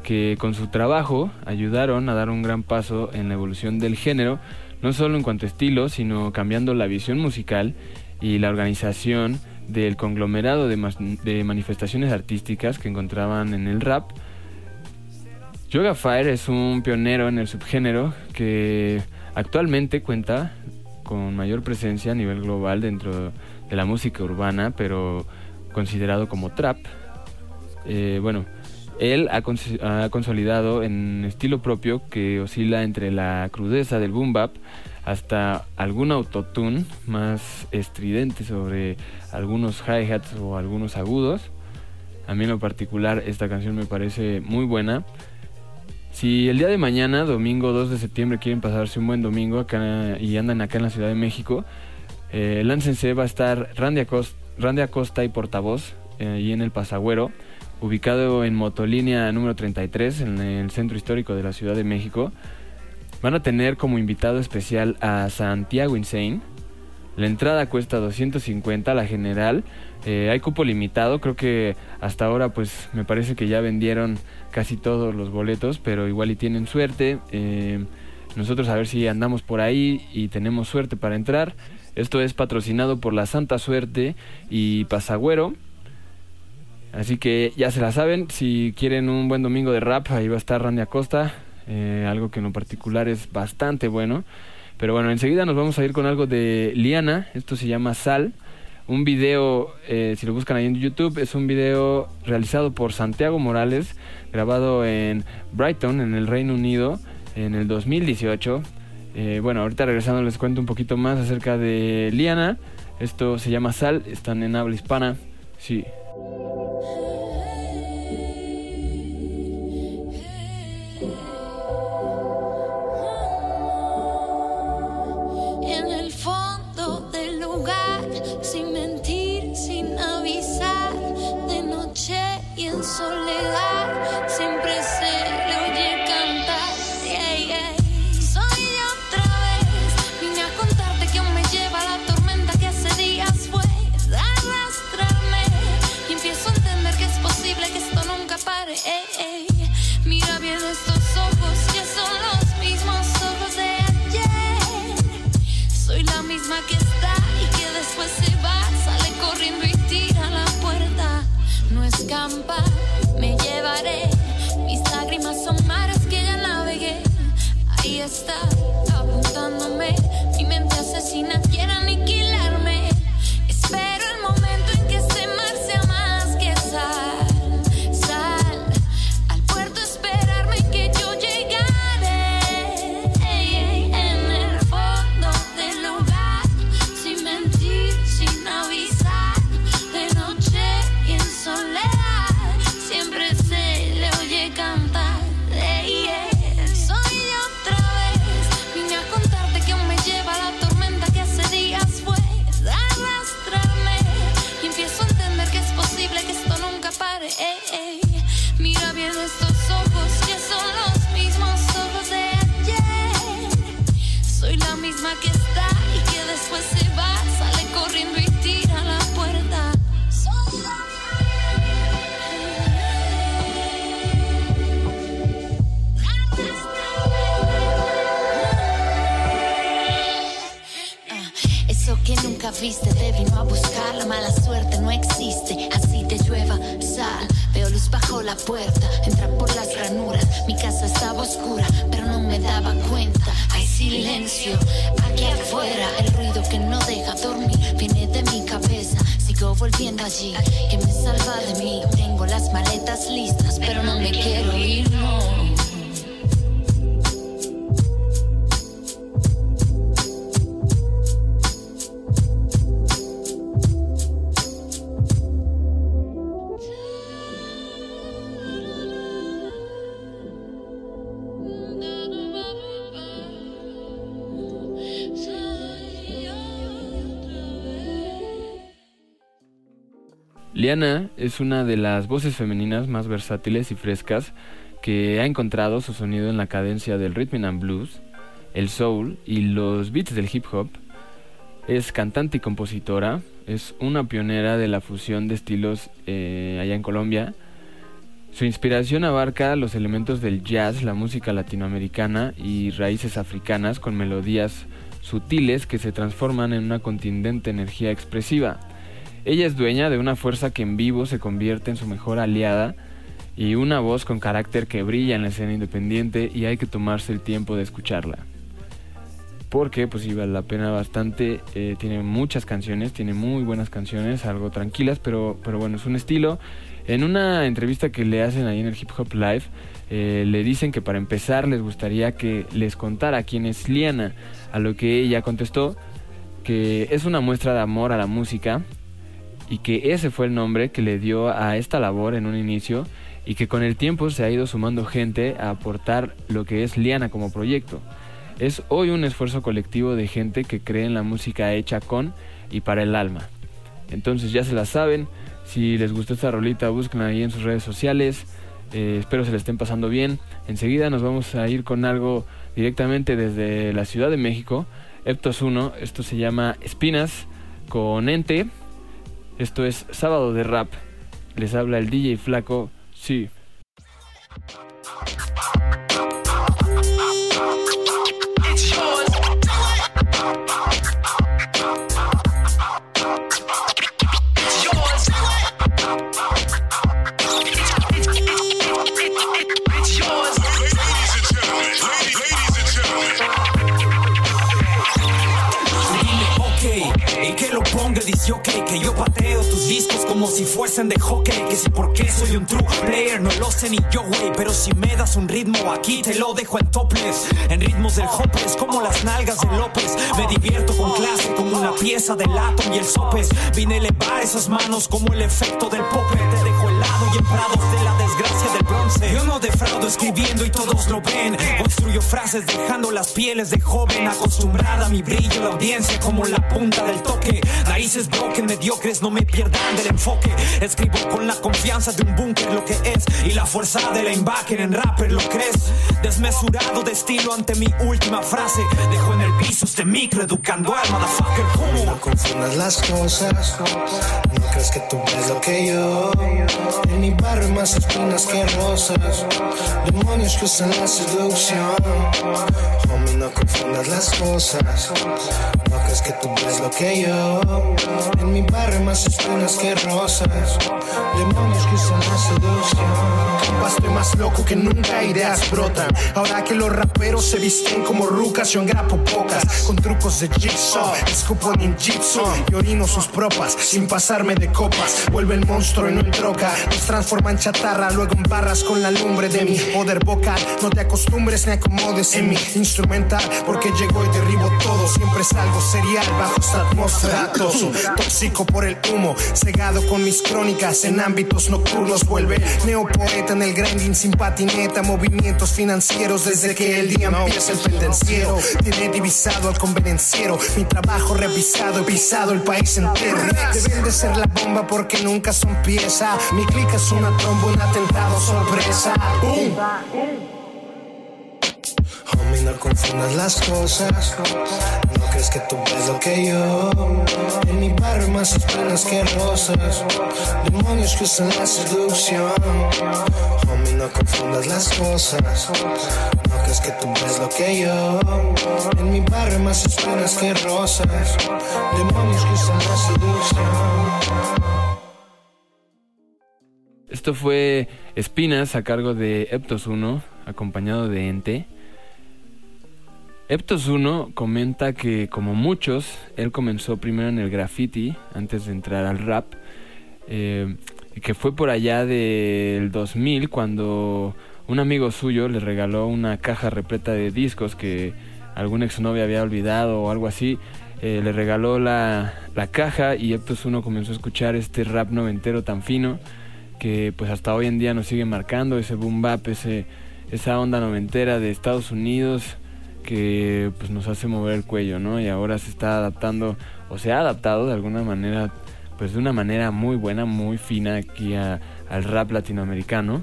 que con su trabajo ayudaron a dar un gran paso en la evolución del género, no solo en cuanto a estilo, sino cambiando la visión musical y la organización del conglomerado de, mas- de manifestaciones artísticas que encontraban en el rap. Yoga Fire es un pionero en el subgénero que actualmente cuenta con mayor presencia a nivel global dentro de la música urbana, pero considerado como trap. Eh, bueno... Él ha, cons- ha consolidado en estilo propio que oscila entre la crudeza del boom bap hasta algún autotune más estridente sobre algunos hi-hats o algunos agudos. A mí en lo particular esta canción me parece muy buena. Si el día de mañana, domingo dos de septiembre, quieren pasarse un buen domingo acá y andan acá en la Ciudad de México, eh, láncense, va a estar Randy Acosta, Randy Acosta y Portavoz eh, y en el Pasagüero, ubicado en Motolínea número treinta y tres, en el centro histórico de la Ciudad de México. Van a tener como invitado especial a Santiago Insane. La entrada cuesta doscientos cincuenta, la general. Eh, hay cupo limitado, creo que hasta ahora pues me parece que ya vendieron casi todos los boletos, pero igual y tienen suerte. Eh, nosotros a ver si andamos por ahí y tenemos suerte para entrar. Esto es patrocinado por La Santa Suerte y Pasagüero. Así que ya se la saben, si quieren un buen domingo de rap, ahí va a estar Randy Acosta, eh, algo que en lo particular es bastante bueno. Pero bueno, enseguida nos vamos a ir con algo de Liana. Esto se llama Sal. Un video, eh, si lo buscan ahí en YouTube, es un video realizado por Santiago Morales, grabado en Brighton, en el Reino Unido, en el dos mil dieciocho. Eh, bueno, ahorita regresando les cuento un poquito más acerca de Liana. Esto se llama Sal, están en Habla Hispana. Sí. Soledad, siempre se le oye cantar, yeah, yeah. Soy yo otra vez, vine a contarte que aún me lleva la tormenta que hace días fue arrastrarme, y empiezo a entender que es posible que esto nunca pare, eh, eh. Mira bien estos ojos que son los mismos ojos de ayer. Soy la misma que está y que después se va, sale corriendo y tira a la puerta. No escampa, me llevaré. Mis lágrimas son mares que ya navegué. Ahí está, apuntándome. Mi mente asesina quiere aniquilarme. Espero el momento en que este mar sea más que sal. Viste, te vino a buscar, la mala suerte no existe, así te llueva sal, veo luz bajo la puerta, entra por las ranuras, mi casa estaba oscura, pero no me daba cuenta, hay silencio, aquí afuera, el ruido que no deja dormir, viene de mi cabeza, sigo volviendo allí, que me salva de mí, tengo las maletas listas, pero no me quiero ir, no. Liana es una de las voces femeninas más versátiles y frescas que ha encontrado su sonido en la cadencia del rhythm and blues, el soul y los beats del hip hop. Es cantante y compositora, es una pionera de la fusión de estilos eh, allá en Colombia. Su inspiración abarca los elementos del jazz, la música latinoamericana y raíces africanas con melodías sutiles que se transforman en una contundente energía expresiva. Ella es dueña de una fuerza que en vivo se convierte en su mejor aliada y una voz con carácter que brilla en la escena independiente y hay que tomarse el tiempo de escucharla. Porque pues sí vale la pena bastante, eh, tiene muchas canciones, tiene muy buenas canciones, algo tranquilas, pero, pero bueno, es un estilo. En una entrevista que le hacen ahí en el Hip Hop Live, eh, le dicen que para empezar les gustaría que les contara quién es Liana, a lo que ella contestó que es una muestra de amor a la música, y que ese fue el nombre que le dio a esta labor en un inicio y que con el tiempo se ha ido sumando gente a aportar lo que es Liana como proyecto. Es hoy un esfuerzo colectivo de gente que cree en la música hecha con y para el alma. Entonces ya se la saben, si les gustó esta rolita busquen ahí en sus redes sociales, eh, espero se la estén pasando bien. Enseguida nos vamos a ir con algo directamente desde la Ciudad de México, Eptos uno, esto se llama Espinas con Ente. Esto es Sábado de Rap. Les habla el D J Flaco. Sí. disjockey, que yo pateo tus discos como si fuesen de hockey, que si porque soy un true player no lo sé ni yo, güey, pero si me das un ritmo aquí te lo dejo en topless, en ritmos del hopless como las nalgas de López, me divierto con clase como una pieza de Atom y el Sopes, vine a elevar esas manos como el efecto del popper, te dejo helado y en prados de la desgracia del bronce, yo no defraudo escribiendo y todos lo ven, construyo frases dejando las pieles de joven, acostumbrada a mi brillo, la audiencia como la punta del toque, raíces broken, mediocres, no me pierdan del enfoque, escribo con la confianza de un búnker lo que es, y la fuerza de la linebacker en rapper lo crees, desmesurado de estilo ante mi última frase, dejo en el piso este micro educando al motherfucker, como no confundas las cosas, no crees que tú ves lo que yo, en mi barrio más espinas que rosas, demonios que usan la seducción, homie no confundas las cosas, no crees que tú ves lo que yo, en mi barrio más espinas que rosas, demonios que usan la seducción. Capaz estoy más loco que nunca, ideas brotan, ahora que los raperos se visten como rucas, yo engrapo pocas, con trucos de jigsaw, escupo ninjitsu y orino sus propas, sin pasarme de copas, vuelve el monstruo y no en troca, nos transforma en chatarra, luego en barras con la lumbre de mi poder vocal, no te acostumbres ni acomodes en mi instrumental, porque llego y derribo todo, siempre salgo serial bajo esta atmósfera toso, tóxico por el humo, cegado con mis crónicas, en ámbitos nocturnos vuelve neopoeta en el grinding sin patineta, movimientos financieros desde que el día empieza el pendenciero, tiene divisado al convenenciero, mi trabajo revisado, he pisado el país entero, deben de ser la bomba porque nunca son pieza, mi clica es una tromba, un atentado sorpresa. ¡Bum! Homie, no confundas las cosas, no crees que tú ves lo que yo, en mi barrio más espinas que rosas, demonios que usan la seducción. Homie, no confundas las cosas, no crees que tú ves lo que yo, en mi barrio más espinas que rosas, demonios que usan la seducción. Esto fue Espinas a cargo de Eptos uno, acompañado de Ente. Eptos uno comenta que, como muchos, él comenzó primero en el graffiti antes de entrar al rap, eh, y que fue por allá del dos mil cuando un amigo suyo le regaló una caja repleta de discos que algún exnovio había olvidado o algo así. Eh, le regaló la, la caja y Eptos uno comenzó a escuchar este rap noventero tan fino que pues hasta hoy en día nos sigue marcando, ese boom bap, ese, esa onda noventera de Estados Unidos que pues nos hace mover el cuello, ¿no? Y ahora se está adaptando, o se ha adaptado de alguna manera, pues de una manera muy buena, muy fina aquí a, al rap latinoamericano.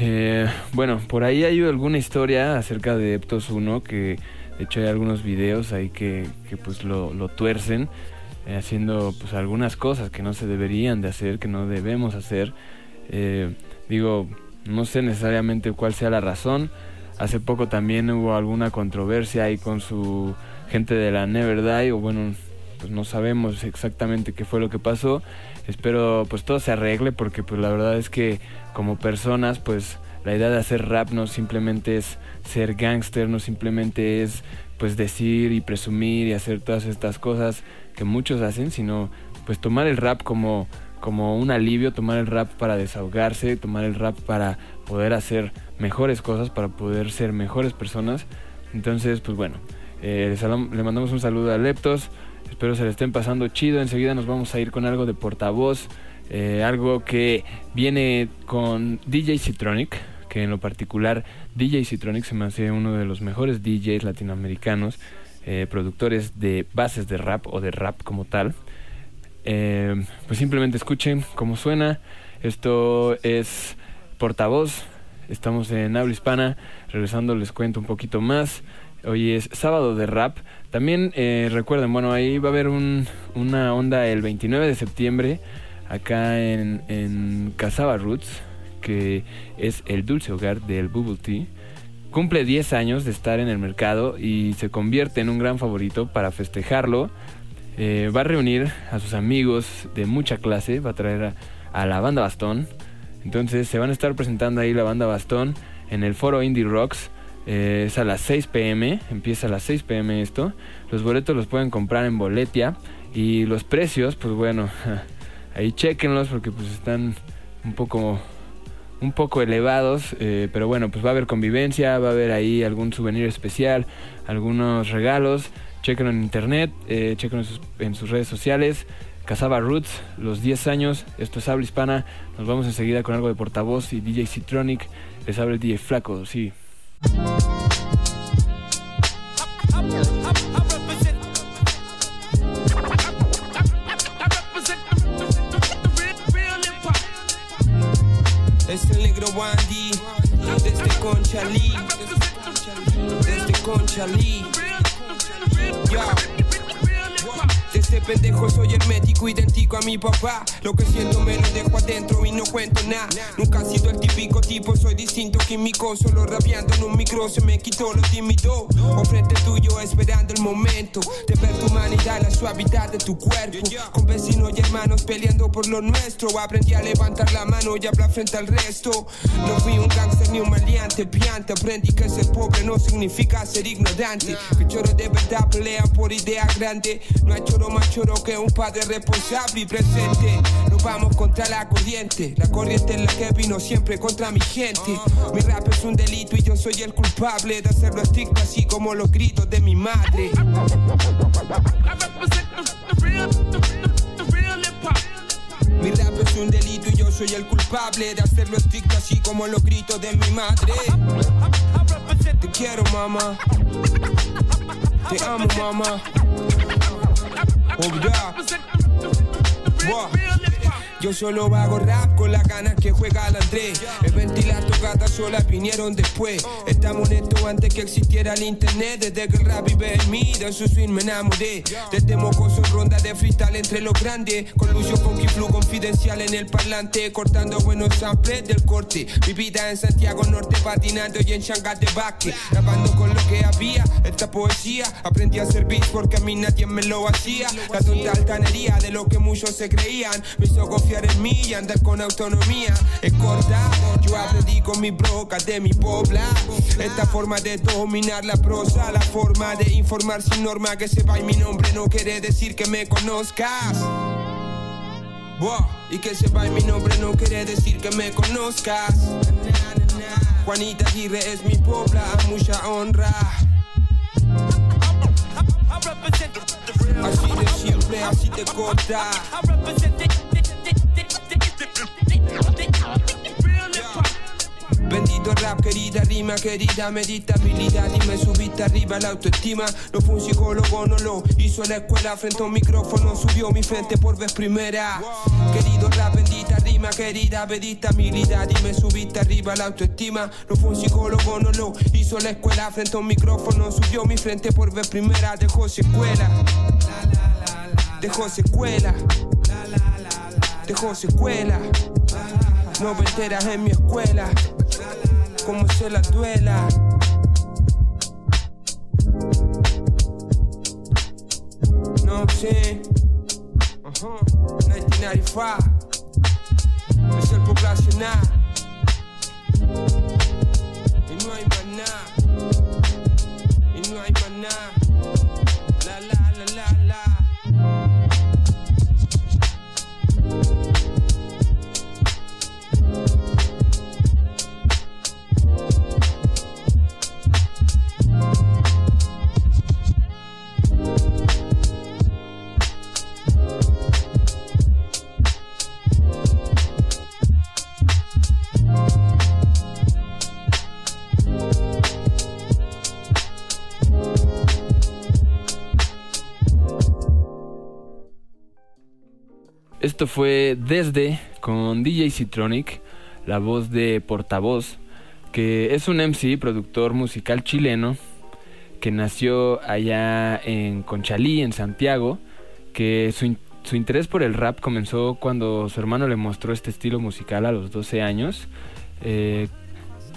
Eh, bueno, por ahí hay alguna historia acerca de Eptos uno, que de hecho hay algunos videos ahí que, que pues lo, lo tuercen, haciendo pues algunas cosas que no se deberían de hacer, que no debemos hacer. Eh, digo, no sé necesariamente cuál sea la razón. Hace poco también hubo alguna controversia ahí con su gente de la Never Die, o bueno, pues no sabemos exactamente qué fue lo que pasó. Espero pues todo se arregle, porque pues la verdad es que como personas pues la idea de hacer rap no simplemente es ser gángster, no simplemente es pues decir y presumir y hacer todas estas cosas que muchos hacen, sino pues tomar el rap como, como un alivio, tomar el rap para desahogarse, tomar el rap para poder hacer mejores cosas, para poder ser mejores personas. Entonces, pues bueno, eh, le mandamos un saludo a Leptos, espero se le estén pasando chido. Enseguida nos vamos a ir con algo de Portavoz, eh, algo que viene con D J Citronic, que en lo particular D J Citronic se me hace uno de los mejores D Js latinoamericanos, Eh, productores de bases de rap o de rap como tal. Eh, pues simplemente escuchen cómo suena. Esto es Portavoz. Estamos en Habla Hispana. Regresando les cuento un poquito más. Hoy es sábado de rap. También eh, recuerden, bueno, ahí va a haber un, una onda el veintinueve de septiembre acá en, en Casaba Roots, que es el dulce hogar del Bubble Tea. Cumple diez años de estar en el mercado y se convierte en un gran favorito. Para festejarlo, eh, va a reunir a sus amigos de mucha clase, va a traer a, a la banda Bastón. Entonces se van a estar presentando ahí la banda Bastón en el foro Indie Rocks, eh, es a las seis pm, empieza a las seis pm esto. Los boletos los pueden comprar en Boletia Y los precios, pues bueno, ahí chequenlos porque pues están un poco, un poco elevados, eh, pero bueno, pues va a haber convivencia, va a haber ahí algún souvenir especial, algunos regalos. Chequenlo en internet, eh, chequenlo en sus, en sus redes sociales. Casaba Roots, los diez años, esto es Habla Hispana. Nos vamos enseguida con algo de Portavoz y D J Citronic. Les habla el D J Flaco, sí. Es el negro Wandy, desde Conchalí, desde Conchalí, desde pendejo soy hermético, idéntico a mi papá. Lo que siento me lo dejo adentro y no cuento nada. Nunca he sido el típico tipo, soy distinto químico. Solo rapeando en un micro se me quitó lo tímido. O frente tuyo esperando el momento de ver tu humanidad, la suavidad de tu cuerpo. Con vecinos y hermanos peleando por lo nuestro. Aprendí a levantar la mano y hablar frente al resto. No fui un gangster ni un maleante, piante. Aprendí que ser pobre no significa ser ignorante. Que choros de verdad pelean por idea grande. No hay choro más choro que un padre responsable y presente. Nos vamos contra la corriente. La corriente en la que vino siempre contra mi gente. Mi rap es un delito y yo soy el culpable de hacerlo estricto, así como los gritos de mi madre. Mi rap es un delito y yo soy el culpable de hacerlo estricto, así como los gritos de mi madre. Te quiero, mamá. Te amo, mamá. Yo solo hago rap con las ganas que juega el Andrés. El ventilar tu gata sola vinieron después. Estamos en esto antes que existiera el internet. Desde que el rap vive en mí, de su swing me enamoré. Desde mocoso ronda de freestyle entre los grandes. Con Lucio Funky Flu confidencial en el parlante. Cortando buenos samples del corte. Mi vida en Santiago Norte patinando y en Shanghái de básquet. Grabando con lo que había, esta poesía. Aprendí a servir porque a mí nadie me lo hacía. La tonta altanería de lo que muchos se creían. Me hizo en mí y andar con autonomía es corta. Yo aprendí con mis brocas de mi pobla. Esta forma de dominar la prosa, la forma de informar sin norma. Que sepa mi nombre no quiere decir que me conozcas. Wow. Y que sepa mi nombre no quiere decir que me conozcas. Juanita Aguirre es mi pobla, mucha honra. Así de simple, así de corta. Bendito rap, querida rima, querida meditabilidad. Y me subiste arriba la autoestima. No fue un psicólogo, no lo hizo en la escuela. Frente a un micrófono subió mi frente por vez primera. Querido rap, bendita rima, querida meditabilidad. Y me subiste arriba la autoestima. No fue un psicólogo, no lo hizo en la escuela. Frente a un micrófono subió mi frente por vez primera. Dejó secuela. Dejó secuela. Dejó secuela. No venteras en mi escuela. Como se la duela. No sé. Ajá. diecinueve noventa y cinco. Es el poblacional. Y no hay más nada. Y no hay más nada. La la la la la. Esto fue Desde con D J Citronic, la voz de Portavoz, que es un M C, productor musical chileno, que nació allá en Conchalí, en Santiago, que su, in- su interés por el rap comenzó cuando su hermano le mostró este estilo musical a los doce años. Eh,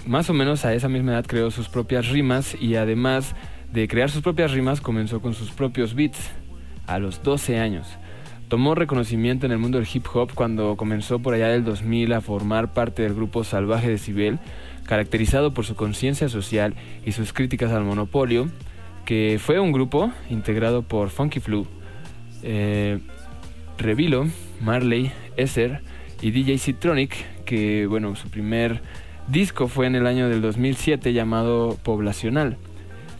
más o menos a esa misma edad creó sus propias rimas y además de crear sus propias rimas comenzó con sus propios beats a los doce años. Tomó reconocimiento en el mundo del hip hop cuando comenzó por allá del dos mil a formar parte del grupo Salvaje Decibel, caracterizado por su conciencia social y sus críticas al monopolio, que fue un grupo integrado por Funky Flu, eh, Revilo, Marley, Esser y D J Citronic, que bueno, su primer disco fue en el año del dos mil siete llamado Poblacional.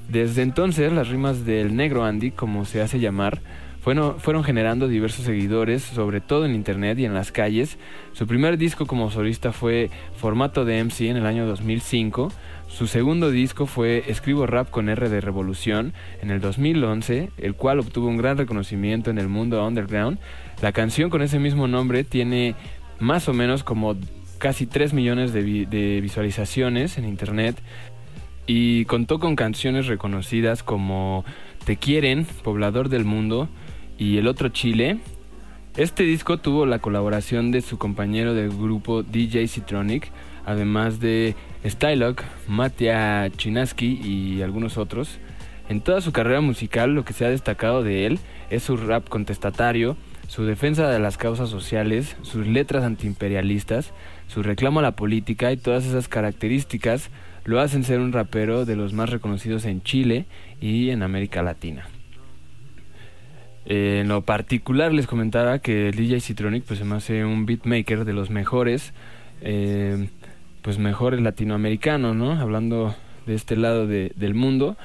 Desde entonces, las rimas del Negro Andy, como se hace llamar, fueron, fueron generando diversos seguidores, sobre todo en internet y en las calles. Su primer disco como solista fue Formato de M C en el año dos mil cinco. Su segundo disco fue Escribo Rap con R de Revolución en el dos mil once, el cual obtuvo un gran reconocimiento en el mundo underground. La canción con ese mismo nombre tiene más o menos como casi tres millones de, vi- de visualizaciones en internet y contó con canciones reconocidas como Te Quieren, Poblador del Mundo y El Otro Chile. Este disco tuvo la colaboración de su compañero del grupo D J Citronic, además de Stylock, Mattia Chinaski y algunos otros. En toda su carrera musical, lo que se ha destacado de él es su rap contestatario, su defensa de las causas sociales, sus letras antiimperialistas, su reclamo a la política, y todas esas características lo hacen ser un rapero de los más reconocidos en Chile y en América Latina. Eh, en lo particular les comentaba que el D J Citronic pues se me hace un beatmaker de los mejores, eh, pues mejores latinoamericanos, ¿no? Hablando de este lado de, del mundo.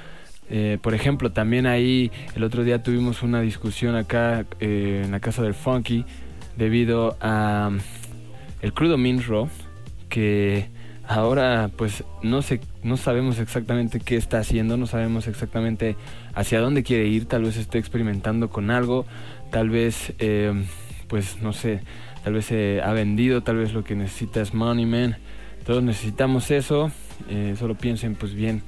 Eh, por ejemplo, también ahí el otro día tuvimos una discusión acá eh, en la casa del Funky debido a um, el Crudo Minro, que ahora pues no sé, no sabemos exactamente qué está haciendo, no sabemos exactamente hacia dónde quiere ir. Tal vez esté experimentando con algo, tal vez eh, pues no sé, tal vez se eh, ha vendido, tal vez lo que necesita es money, man. Todos necesitamos eso, eh, solo piensen pues bien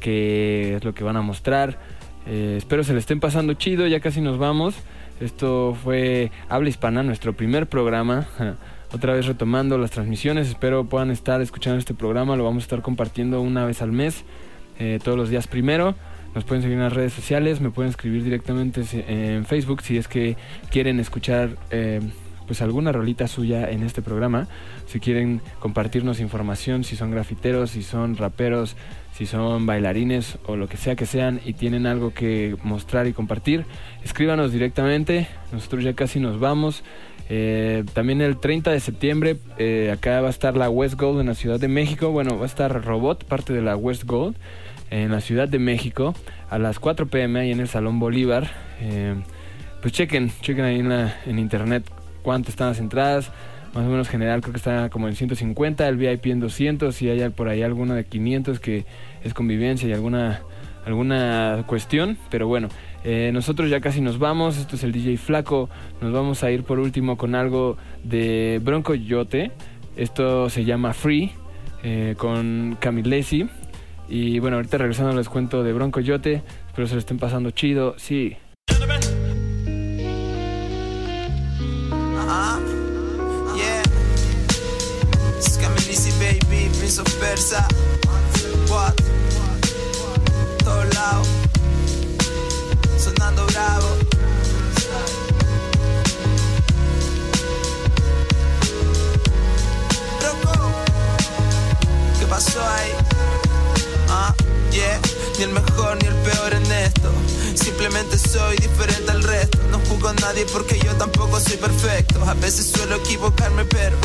que es lo que van a mostrar. Eh, espero se le estén pasando chido, ya casi nos vamos. Esto fue Habla Hispana, nuestro primer programa. Otra vez retomando las transmisiones, espero puedan estar escuchando este programa, lo vamos a estar compartiendo una vez al mes, eh, todos los días primero. Nos pueden seguir en las redes sociales, me pueden escribir directamente en Facebook si es que quieren escuchar eh, pues alguna rolita suya en este programa, si quieren compartirnos información, si son grafiteros, si son raperos, si son bailarines o lo que sea que sean y tienen algo que mostrar y compartir, escríbanos directamente. Nosotros ya casi nos vamos. Eh, también el treinta de septiembre eh, acá va a estar la West Gold en la Ciudad de México. Bueno, va a estar Robot, parte de la West Gold, en la Ciudad de México a las cuatro p.m. ahí en el Salón Bolívar. Eh, pues chequen, chequen ahí en, la, en internet cuánto están las entradas. Más o menos general creo que está como en ciento cincuenta, el V I P en doscientos, y hay por ahí alguna de quinientos que es convivencia y alguna, alguna cuestión. Pero bueno, eh, nosotros ya casi nos vamos. Esto es el D J Flaco. Nos vamos a ir por último con algo de Bronco Yote. Esto se llama Free, eh, con Camilesi. Y bueno, ahorita regresando les cuento de Bronco Yote. Espero se lo estén pasando chido. Sí. Persa, what, todo lado, sonando bravo. Loco, ¿qué pasó ahí? Ah, yeah, ni el mejor ni el peor en esto. Simplemente soy diferente al resto. No juzgo a nadie porque yo tampoco soy perfecto. A veces suelo equivocarme, pero.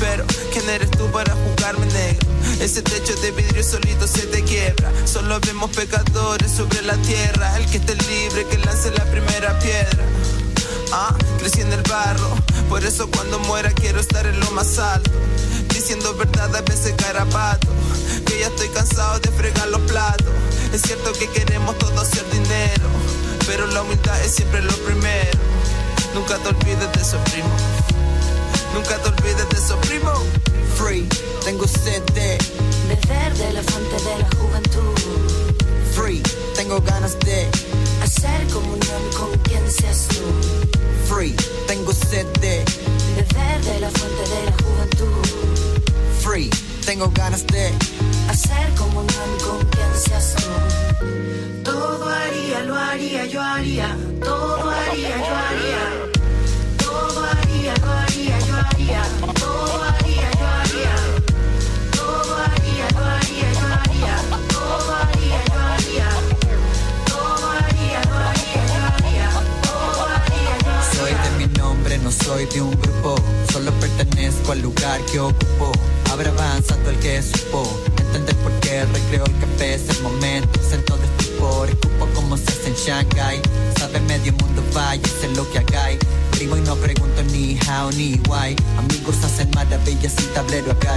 Pero, ¿quién eres tú para juzgarme, negro? Ese techo de vidrio solito se te quiebra. Solo vemos pecadores sobre la tierra. El que esté libre, que lance la primera piedra. Ah, crecí en el barro. Por eso cuando muera quiero estar en lo más alto. Diciendo verdad a veces garabato. Que ya estoy cansado de fregar los platos. Es cierto que queremos todos hacer dinero, pero la humildad es siempre lo primero. Nunca te olvides de eso, primo. Nunca te olvides de eso, primo. Free, tengo sed de beber de la fuente de la juventud. Free, tengo ganas de hacer comunión con quien seas tú. Free, tengo sed de beber de la fuente de la juventud. Free, tengo ganas de hacer comunión con quien seas tú. Todo haría, lo haría, yo haría. Todo haría, yo haría. Todo haría, lo haría, yo haría. Todo haría, yo haría. Todo haría, lo haría, yo haría. Todo haría, yo haría. Todo haría, lo haría, yo haría. que ocupó. Habrá avanzado el que supo entender por qué recreó el café. Ese momento sentó de estupor. Escupo como se hace en Shanghai. Sabe medio mundo, vaya, sé lo que hagáis. Primo y no pregunto ni how ni why. Amigos hacen maravillas sin tablero acá.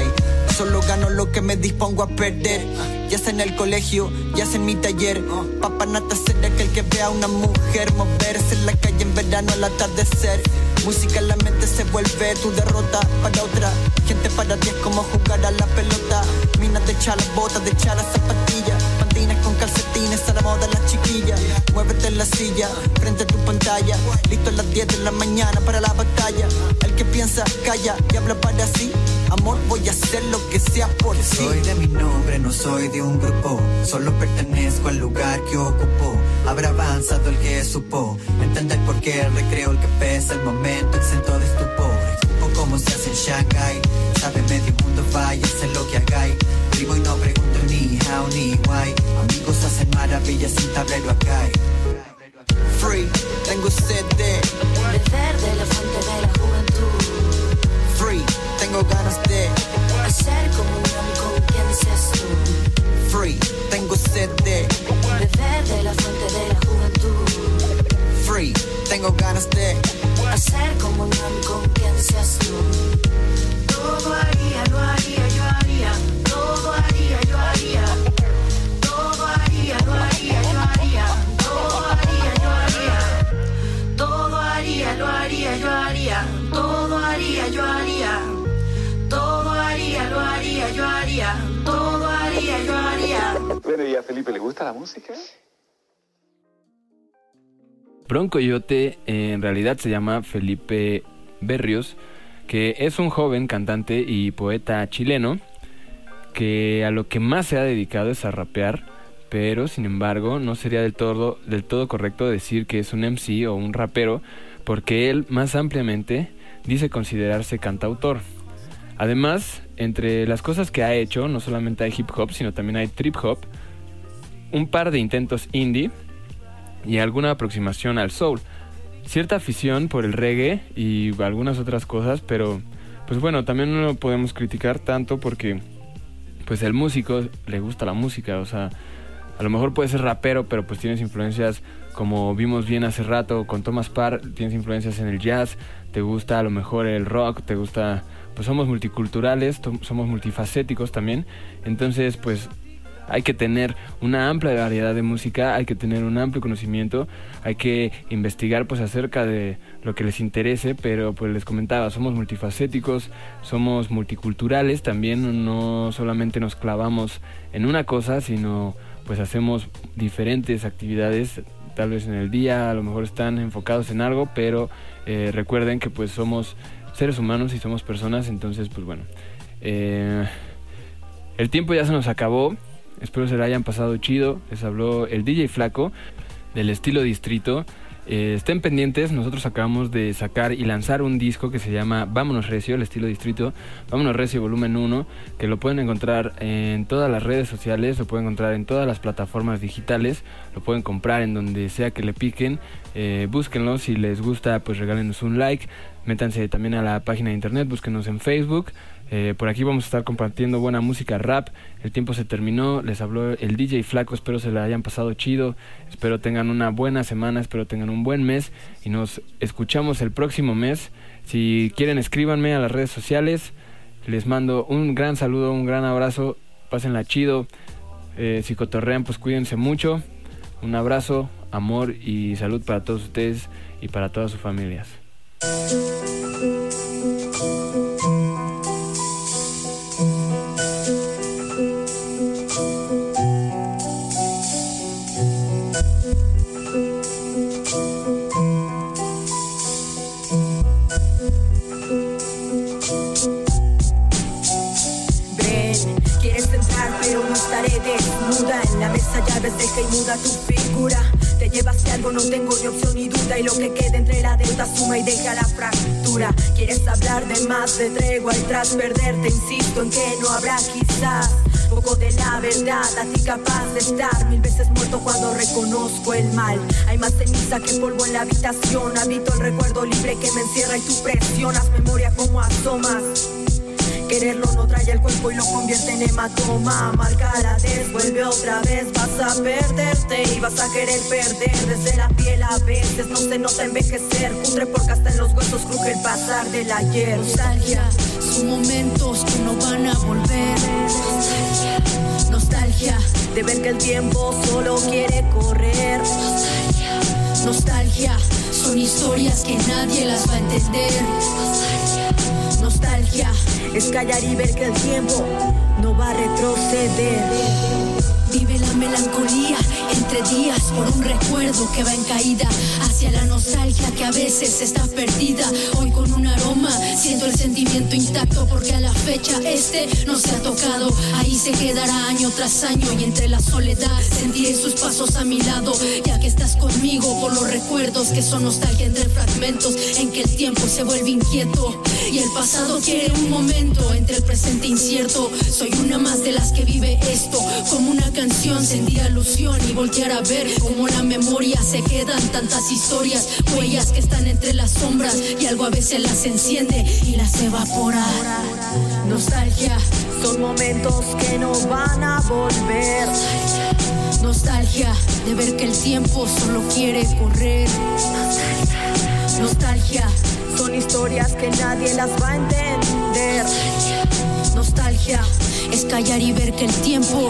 Solo gano lo que me dispongo a perder. Ya sea en el colegio, ya sea en mi taller. Papanata será aquel que vea a una mujer moverse en la calle en verano al atardecer. Música en la mente se vuelve tu derrota para otra. Gente para ti es como jugar a la pelota. Minas de echar las botas, de echar las zapatillas. Pandinas con calcetines a la moda las chiquillas. Muévete en la silla, frente a tu pantalla. Listo a las diez de la mañana para la batalla. El que piensa, calla y habla para sí. Amor, voy a hacer lo que sea por sí. Soy de mi nombre, no soy de un grupo. Solo pertenezco al lugar que ocupo. Habrá avanzado el que supo entender por qué recreo el café es el momento exento de estupor. Supo cómo se hace en Shanghai. Sabe medio mundo, vaya, sé lo que hagáis. Vivo y no pregunto ni how ni why. Amigos hacen maravillas sin tablero acá. Free, tengo sed de beber de la fuente de la juventud. Free, tengo ganas de hacer comunión con quien seas tú. Free, tengo sed de beber de la fuente de la juventud. Free, tengo ganas de hacer comunión con quien seas tú. Todo haría, lo haría, yo haría. Todo haría, yo haría. Todo haría, lo haría, yo haría. Todo haría, yo haría. Todo haría, lo haría, yo haría. Todo haría, yo haría. Todo haría, lo haría, yo haría. Todo haría, yo haría. Bueno, ¿y a Felipe le gusta la música? Broncoyote eh, en realidad se llama Felipe Berrios, que es un joven cantante y poeta chileno que a lo que más se ha dedicado es a rapear, pero sin embargo no sería del todo, del todo correcto decir que es un M C o un rapero, porque él más ampliamente dice considerarse cantautor. Además, entre las cosas que ha hecho, no solamente hay hip hop, sino también hay trip hop, un par de intentos indie y alguna aproximación al soul, cierta afición por el reggae y algunas otras cosas, pero pues bueno, también no lo podemos criticar tanto porque pues el músico le gusta la música, o sea, a lo mejor puede ser rapero, pero pues tienes influencias como vimos bien hace rato con Thomas Parr, tienes influencias en el jazz, te gusta a lo mejor el rock, te gusta, pues somos multiculturales, somos multifacéticos también, entonces pues hay que tener una amplia variedad de música, hay que tener un amplio conocimiento, hay que investigar pues acerca de lo que les interese, pero pues les comentaba, somos multifacéticos, somos multiculturales también, no solamente nos clavamos en una cosa, sino pues hacemos diferentes actividades, tal vez en el día, a lo mejor están enfocados en algo, pero eh, recuerden que pues somos seres humanos y somos personas, entonces pues bueno. Eh, el tiempo ya se nos acabó. Espero se la hayan pasado chido. Les habló el D J Flaco del estilo Distrito. Eh, estén pendientes, nosotros acabamos de sacar y lanzar un disco que se llama Vámonos Recio, el estilo Distrito, Vámonos Recio volumen uno, que lo pueden encontrar en todas las redes sociales, lo pueden encontrar en todas las plataformas digitales, lo pueden comprar en donde sea que le piquen, eh, búsquenlo, si les gusta pues regálenos un like, métanse también a la página de internet, búsquenos en Facebook. Eh, por aquí vamos a estar compartiendo buena música rap. El tiempo se terminó, les habló el D J Flaco, espero se la hayan pasado chido, espero tengan una buena semana, espero tengan un buen mes y nos escuchamos el próximo mes. Si quieren escríbanme a las redes sociales, les mando un gran saludo, un gran abrazo, pásenla chido, eh, si cotorrean pues cuídense mucho, un abrazo, amor y salud para todos ustedes y para todas sus familias. Llaves deja inmunda tu figura. Te llevas de algo, no tengo ni opción ni duda. Y lo que queda entre la deuda suma y deja la fractura. Quieres hablar de más, de tregua y tras perderte insisto en que no habrá quizás poco de la verdad, a ti capaz de estar mil veces muerto cuando reconozco el mal. Hay más ceniza que polvo en la habitación. Habito el recuerdo libre que me encierra y tú presionas memoria como asomas. Quererlo no trae el cuerpo y lo convierte en hematoma. Malcarades, vuelve otra vez. Vas a perderte y vas a querer perder. Desde la piel a veces no se nota envejecer. Cutre porque hasta en los huesos cruje el pasar del ayer. Nostalgia, son momentos que no van a volver. Nostalgia, nostalgia de ver que el tiempo solo quiere correr. Nostalgia, nostalgia son historias que nadie las va a entender. Nostalgia, nostalgia es callar y ver que el tiempo no va a retroceder. Vive la melancolía entre días por un recuerdo que va en caída hacia la nostalgia que a veces está perdida. Hoy con un aroma siento el sentimiento intacto porque a la fecha este no se ha tocado. Ahí se quedará año tras año y entre la soledad sentiré sus pasos a mi lado. Ya que estás conmigo por los recuerdos que son nostalgia entre fragmentos en que el tiempo se vuelve inquieto y el pasado quiere un momento entre el presente incierto. Soy una más de las que vive esto como una canción, sentí alusión y voltear a ver cómo la memoria se quedan tantas historias, huellas que están entre las sombras y algo a veces las enciende y las evapora. Nostalgia, son momentos que no van a volver. Nostalgia, nostalgia de ver que el tiempo solo quiere correr. Nostalgia, nostalgia son historias que nadie las va a entender. Nostalgia, nostalgia es callar y ver que el tiempo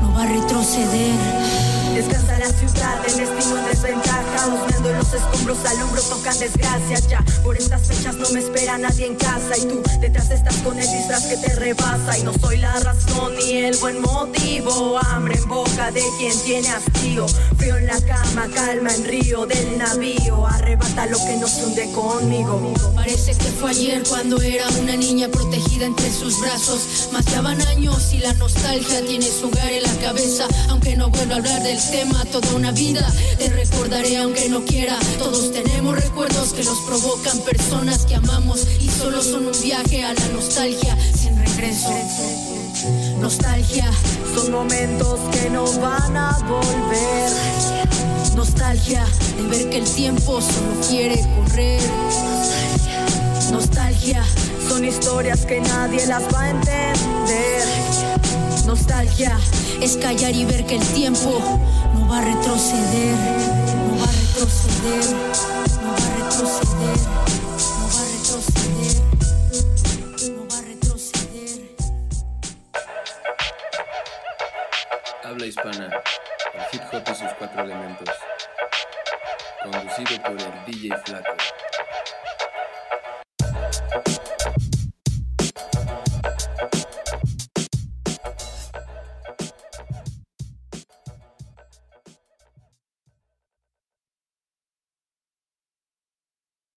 no va a retroceder. Descansa la ciudad, el destino en desventaja. Husmeando en los escombros al hombro tocan desgracias ya. Por estas fechas no me espera nadie en casa. Y tú detrás estás con el disfraz que te rebasa. Y no soy la razón ni el buen motivo. Hambre en boca de quien tiene hastío. Frío en la cama, calma en río del navío. Arrebata lo que nos hunde conmigo. Parece que fue ayer cuando era una niña protegida entre sus brazos. Mas ya van años y la nostalgia tiene su hogar en la cabeza. Aunque no vuelva a hablar del tema, toda una vida te recordaré aunque no quiera. Todos tenemos recuerdos que nos provocan personas que amamos y solo son un viaje a la nostalgia sin regreso. Nostalgia son momentos que no van a volver. Nostalgia de ver que el tiempo solo quiere correr. Nostalgia son historias que nadie las va a entender. Nostalgia es callar y ver que el tiempo no va a retroceder, no va a retroceder, no va a retroceder, no va a retroceder, no va a retroceder. Habla Hispana, el hip hop y sus cuatro elementos, conducido por el D J Flaco.